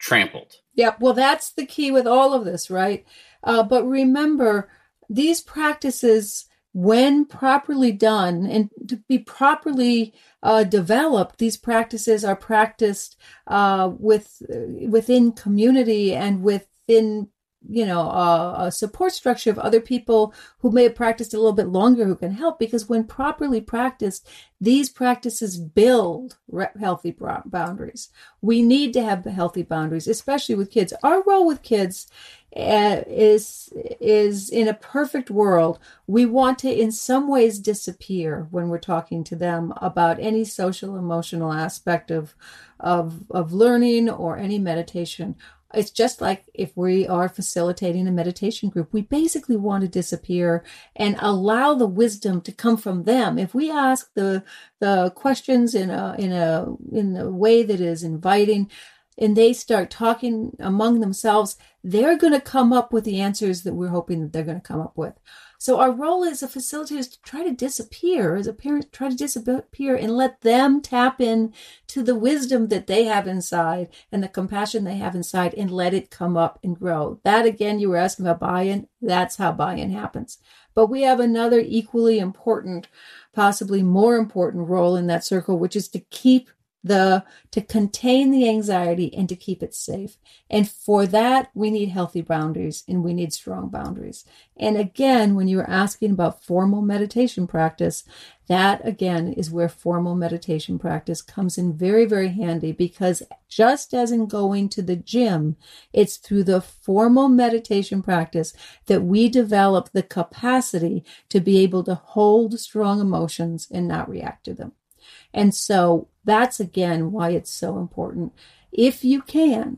trampled. Yeah, well, that's the key with all of this, right? Uh, but remember, these practices when properly done and to be properly uh, developed, these practices are practiced uh, with within community and within, you know, a, a support structure of other people who may have practiced a little bit longer who can help. Because when properly practiced, these practices build re- healthy bra- boundaries. We need to have healthy boundaries, especially with kids. Our role with kids uh, is is in a perfect world. We want to, in some ways, disappear when we're talking to them about any social emotional aspect of of of learning or any meditation. It's just like if we are facilitating a meditation group, we basically want to disappear and allow the wisdom to come from them. If we ask the the questions in a in a in a way that is inviting, and they start talking among themselves, they're going to come up with the answers that we're hoping that they're going to come up with. So our role as a facilitator is to try to disappear, as a parent, try to disappear and let them tap in to the wisdom that they have inside and the compassion they have inside and let it come up and grow. That, again, you were asking about buy-in. That's how buy-in happens. But we have another equally important, possibly more important role in that circle, which is to keep the, to contain the anxiety and to keep it safe. And for that, we need healthy boundaries and we need strong boundaries. And again, when you were asking about formal meditation practice, that again is where formal meditation practice comes in very, very handy, because just as in going to the gym, it's through the formal meditation practice that we develop the capacity to be able to hold strong emotions and not react to them. And so that's, again, why it's so important, if you can,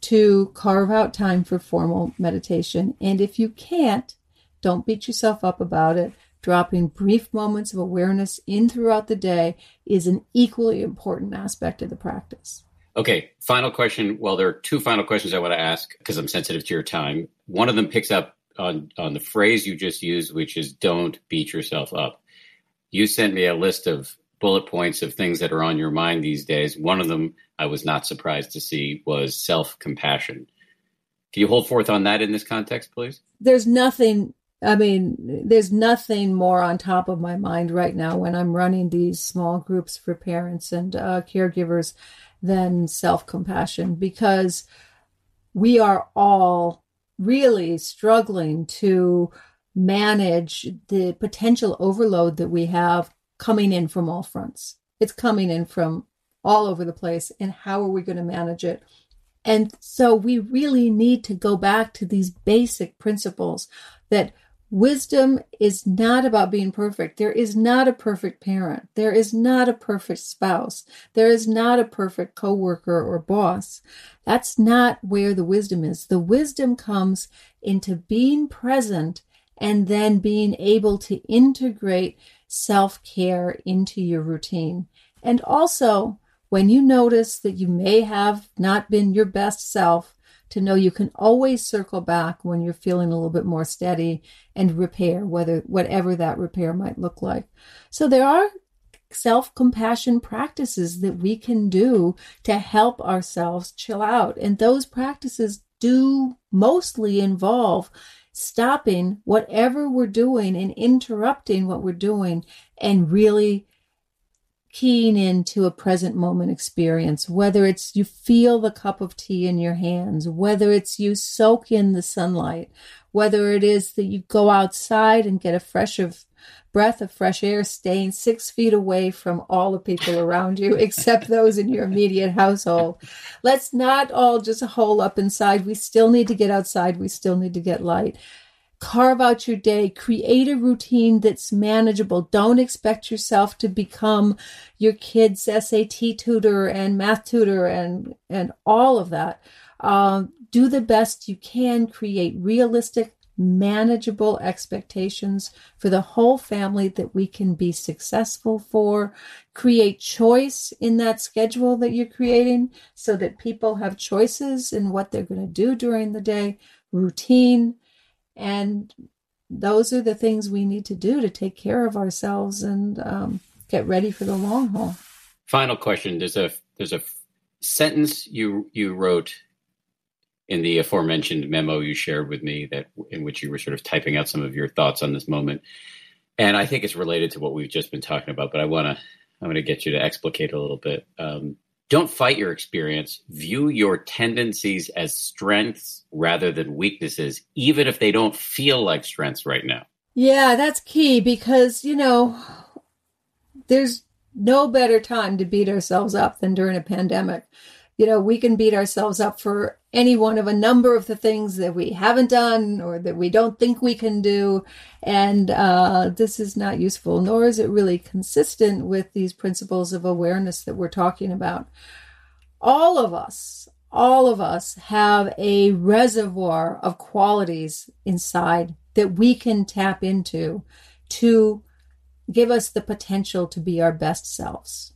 to carve out time for formal meditation. And if you can't, don't beat yourself up about it. Dropping brief moments of awareness in throughout the day is an equally important aspect of the practice. Okay, final question. Well, there are two final questions I want to ask because I'm sensitive to your time. One of them picks up on, on the phrase you just used, which is don't beat yourself up. You sent me a list of bullet points of things that are on your mind these days. One of them I was not surprised to see was self-compassion. Can you hold forth on that in this context, please? There's nothing, I mean, there's nothing more on top of my mind right now when I'm running these small groups for parents and uh, caregivers than self-compassion, because we are all really struggling to manage the potential overload that we have coming in from all fronts. It's coming in from all over the place. And how are we going to manage it? And so we really need to go back to these basic principles that wisdom is not about being perfect. There is not a perfect parent. There is not a perfect spouse. There is not a perfect coworker or boss. That's not where the wisdom is. The wisdom comes into being present and then being able to integrate self-care into your routine. And also, when you notice that you may have not been your best self, to know you can always circle back when you're feeling a little bit more steady and repair, whether whatever that repair might look like. So there are self-compassion practices that we can do to help ourselves chill out. And those practices do mostly involve stopping whatever we're doing and interrupting what we're doing and really keying into a present moment experience, whether it's you feel the cup of tea in your hands, whether it's you soak in the sunlight, whether it is that you go outside and get a fresh of breath of fresh air, staying six feet away from all the people around you, except those in your immediate household. Let's not all just hole up inside. We still need to get outside. We still need to get light. Carve out your day. Create a routine that's manageable. Don't expect yourself to become your kid's S A T tutor and math tutor and, and all of that. Um, do the best you can. Create realistic, manageable expectations for the whole family that we can be successful for. Create choice in that schedule that you're creating so that people have choices in what they're going to do during the day, routine. And those are the things we need to do to take care of ourselves and um, get ready for the long haul. Final question. There's a, there's a sentence you, you wrote in the aforementioned memo you shared with me that in which you were sort of typing out some of your thoughts on this moment. And I think it's related to what we've just been talking about, but I want to, I'm going to get you to explicate a little bit. Um, don't fight your experience. View your tendencies as strengths rather than weaknesses, even if they don't feel like strengths right now. Yeah, that's key because, you know, there's no better time to beat ourselves up than during a pandemic. You know, we can beat ourselves up for any one of a number of the things that we haven't done or that we don't think we can do. And uh, this is not useful, nor is it really consistent with these principles of awareness that we're talking about. All of us, all of us have a reservoir of qualities inside that we can tap into to give us the potential to be our best selves.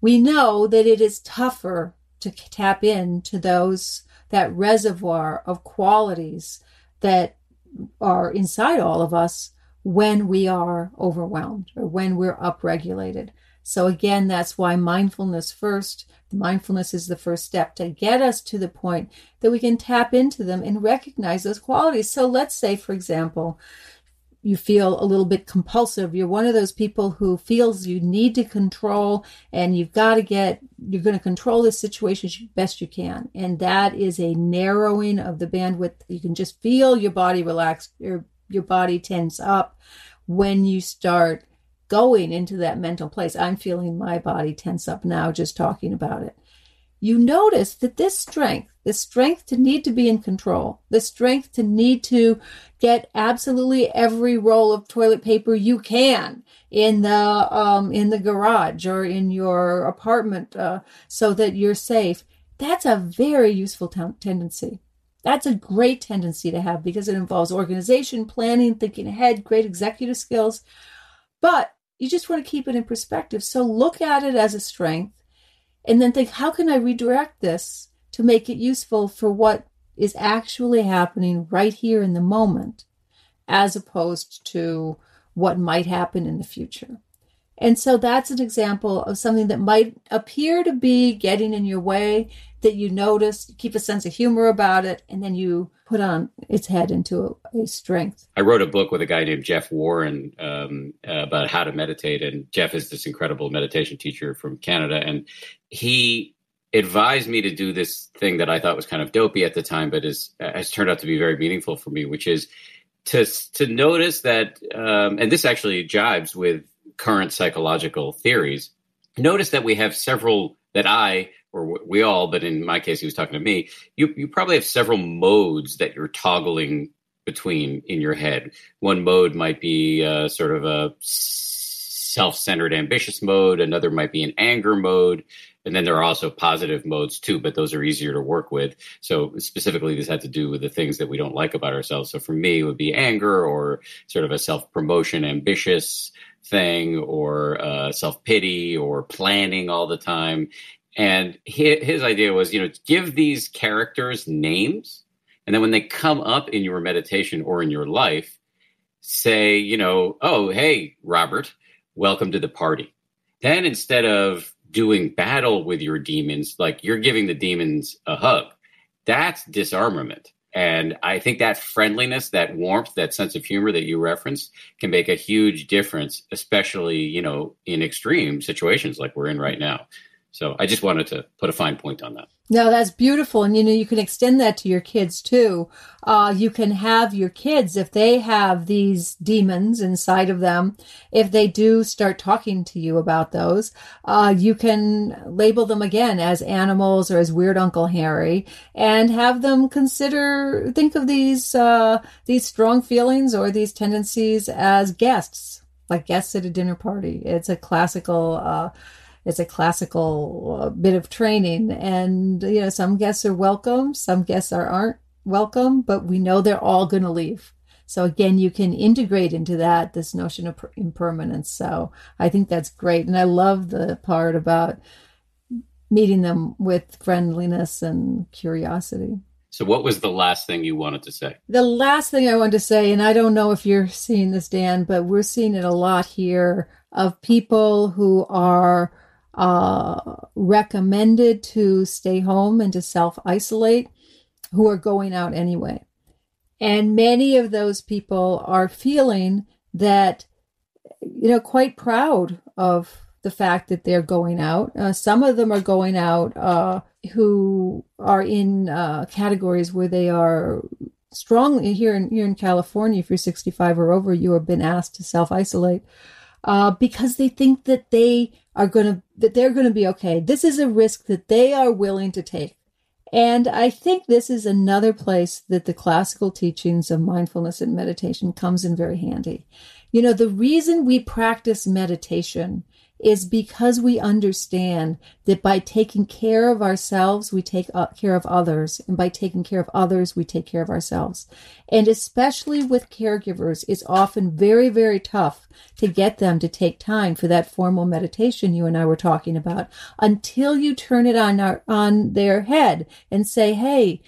We know that it is tougher to tap into those, that reservoir of qualities that are inside all of us when we are overwhelmed or when we're upregulated. So again, that's why mindfulness first, mindfulness is the first step to get us to the point that we can tap into them and recognize those qualities. So let's say, for example, you feel a little bit compulsive. You're one of those people who feels you need to control and you've got to get, you're going to control this situation as best you can. And that is a narrowing of the bandwidth. You can just feel your body relax, your, your body tense up when you start going into that mental place. I'm feeling my body tense up now just talking about it. You notice that this strength, the strength to need to be in control, the strength to need to get absolutely every roll of toilet paper you can in the um, in the garage or in your apartment uh, so that you're safe, that's a very useful t- tendency. That's a great tendency to have because it involves organization, planning, thinking ahead, great executive skills. But you just want to keep it in perspective. So look at it as a strength. And then think, how can I redirect this to make it useful for what is actually happening right here in the moment, as opposed to what might happen in the future? And so that's an example of something that might appear to be getting in your way that you notice, you keep a sense of humor about it, and then you put on its head into a, a strength. I wrote a book with a guy named Jeff Warren um, uh, about how to meditate. And Jeff is this incredible meditation teacher from Canada. And he advised me to do this thing that I thought was kind of dopey at the time, but is, has turned out to be very meaningful for me, which is to, to notice that, um, and this actually jives with current psychological theories. Notice that we have several that I, or we all, but in my case, he was talking to me, you, you probably have several modes that you're toggling between in your head. One mode might be uh, sort of a self-centered, ambitious mode. Another might be an anger mode. And then there are also positive modes too, but those are easier to work with. So specifically, this had to do with the things that we don't like about ourselves. So for me, it would be anger or sort of a self-promotion, ambitious thing, or uh, self-pity or planning all the time. And his, his idea was, you know, give these characters names. And then when they come up in your meditation or in your life, say, you know, oh, hey, Robert, welcome to the party. Then instead of doing battle with your demons, like you're giving the demons a hug, that's disarmament. And I think that friendliness, that warmth, that sense of humor that you referenced can make a huge difference, especially, you know, in extreme situations like we're in right now. So I just wanted to put a fine point on that. No, that's beautiful. And, you know, you can extend that to your kids, too. Uh, you can have your kids, if they have these demons inside of them, if they do start talking to you about those, uh, you can label them again as animals or as Weird Uncle Harry and have them consider, think of these uh, these strong feelings or these tendencies as guests, like guests at a dinner party. It's a classical uh It's a classical bit of training, and you know, some guests are welcome, some guests are aren't welcome, but we know they're all going to leave. So again, you can integrate into that this notion of impermanence. So I think that's great, and I love the part about meeting them with friendliness and curiosity. So what was the last thing you wanted to say? The last thing I wanted to say, and I don't know if you're seeing this, Dan, but we're seeing it a lot here of people who are Uh, recommended to stay home and to self-isolate, who are going out anyway. And many of those people are feeling that, you know, quite proud of the fact that they're going out. Uh, some of them are going out uh, who are in uh, categories where they are strongly here in here in California. If you're sixty-five or over, you have been asked to self-isolate uh, because they think that they are going to that they're going to be okay. This is a risk that they are willing to take. And I think this is another place that the classical teachings of mindfulness and meditation comes in very handy. You know, the reason we practice meditation is because we understand that by taking care of ourselves, we take care of others. And by taking care of others, we take care of ourselves. And especially with caregivers, it's often very, very tough to get them to take time for that formal meditation you and I were talking about until you turn it on, our, on their head and say, hey,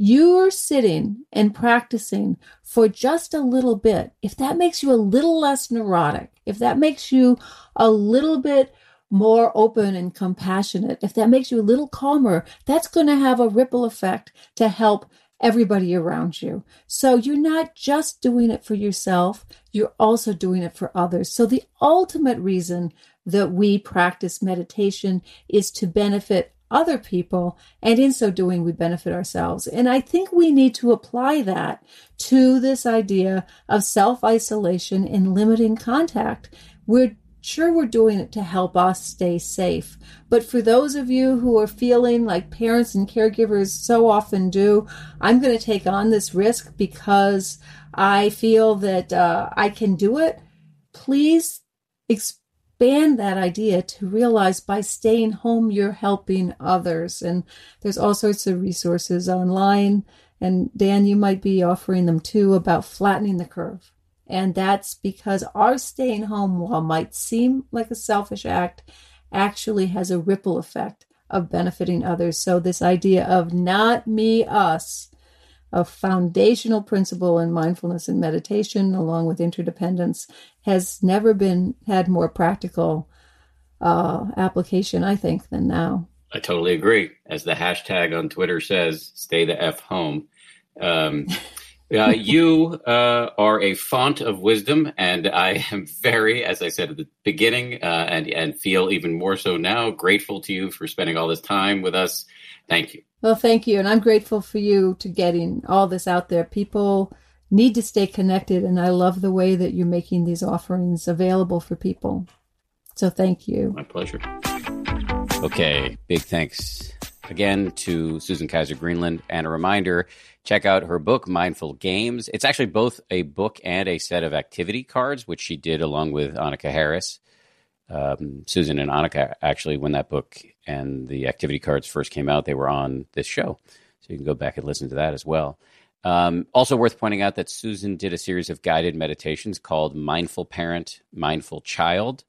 you're sitting and practicing for just a little bit. If that makes you a little less neurotic, if that makes you a little bit more open and compassionate, if that makes you a little calmer, that's going to have a ripple effect to help everybody around you. So you're not just doing it for yourself, you're also doing it for others. So the ultimate reason that we practice meditation is to benefit other people, and in so doing, we benefit ourselves. And I think we need to apply that to this idea of self-isolation and limiting contact. We're sure we're doing it to help us stay safe. But for those of you who are feeling like parents and caregivers so often do, I'm going to take on this risk because I feel that uh, I can do it, please explain. Expand that idea to realize by staying home, you're helping others. And there's all sorts of resources online. And Dan, you might be offering them too about flattening the curve. And that's because our staying home, while might seem like a selfish act, actually has a ripple effect of benefiting others. So this idea of not me, us, a foundational principle in mindfulness and meditation, along with interdependence, has never been had more practical uh, application, I think, than now. I totally agree. As the hashtag on Twitter says, stay the F home. Um, uh, you uh, are a font of wisdom, and I am very, as I said at the beginning, uh, and, and feel even more so now, grateful to you for spending all this time with us. Thank you. Well, thank you. And I'm grateful for you to getting all this out there. People need to stay connected. And I love the way that you're making these offerings available for people. So thank you. My pleasure. Okay. Big thanks again to Susan Kaiser Greenland. And a reminder, check out her book, Mindful Games. It's actually both a book and a set of activity cards, which she did along with Annika Harris. Um, Susan and Annika, actually, when that book and the activity cards first came out, they were on this show. So you can go back and listen to that as well. Um, also worth pointing out that Susan did a series of guided meditations called Mindful Parent, Mindful Child,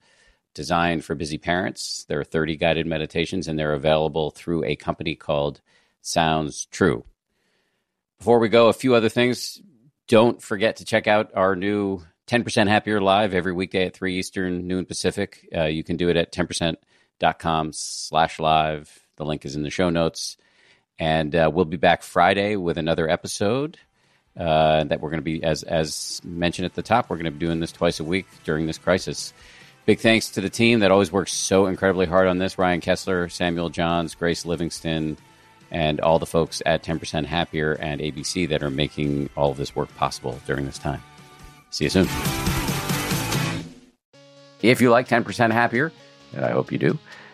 designed for busy parents. There are thirty guided meditations, and they're available through a company called Sounds True. Before we go, a few other things. Don't forget to check out our new ten percent Happier live every weekday at three Eastern, noon Pacific. Uh, you can do it at ten percent dot com slash live. The link is in the show notes. And uh, we'll be back Friday with another episode uh, that we're going to be, as as mentioned at the top, we're going to be doing this twice a week during this crisis. Big thanks to the team that always works so incredibly hard on this. Ryan Kessler, Samuel Johns, Grace Livingston, and all the folks at ten percent Happier and A B C that are making all of this work possible during this time. See you soon. If you like ten percent Happier, and I hope you do,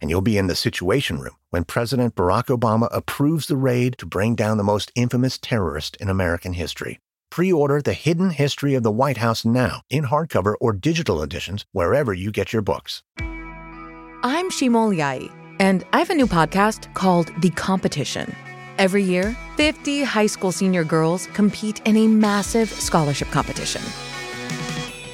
and you'll be in the Situation Room when President Barack Obama approves the raid to bring down the most infamous terrorist in American history. Pre-order The Hidden History of the White House now, in hardcover or digital editions, wherever you get your books. I'm Shimol Yai, and I have a new podcast called The Competition. Every year, fifty high school senior girls compete in a massive scholarship competition.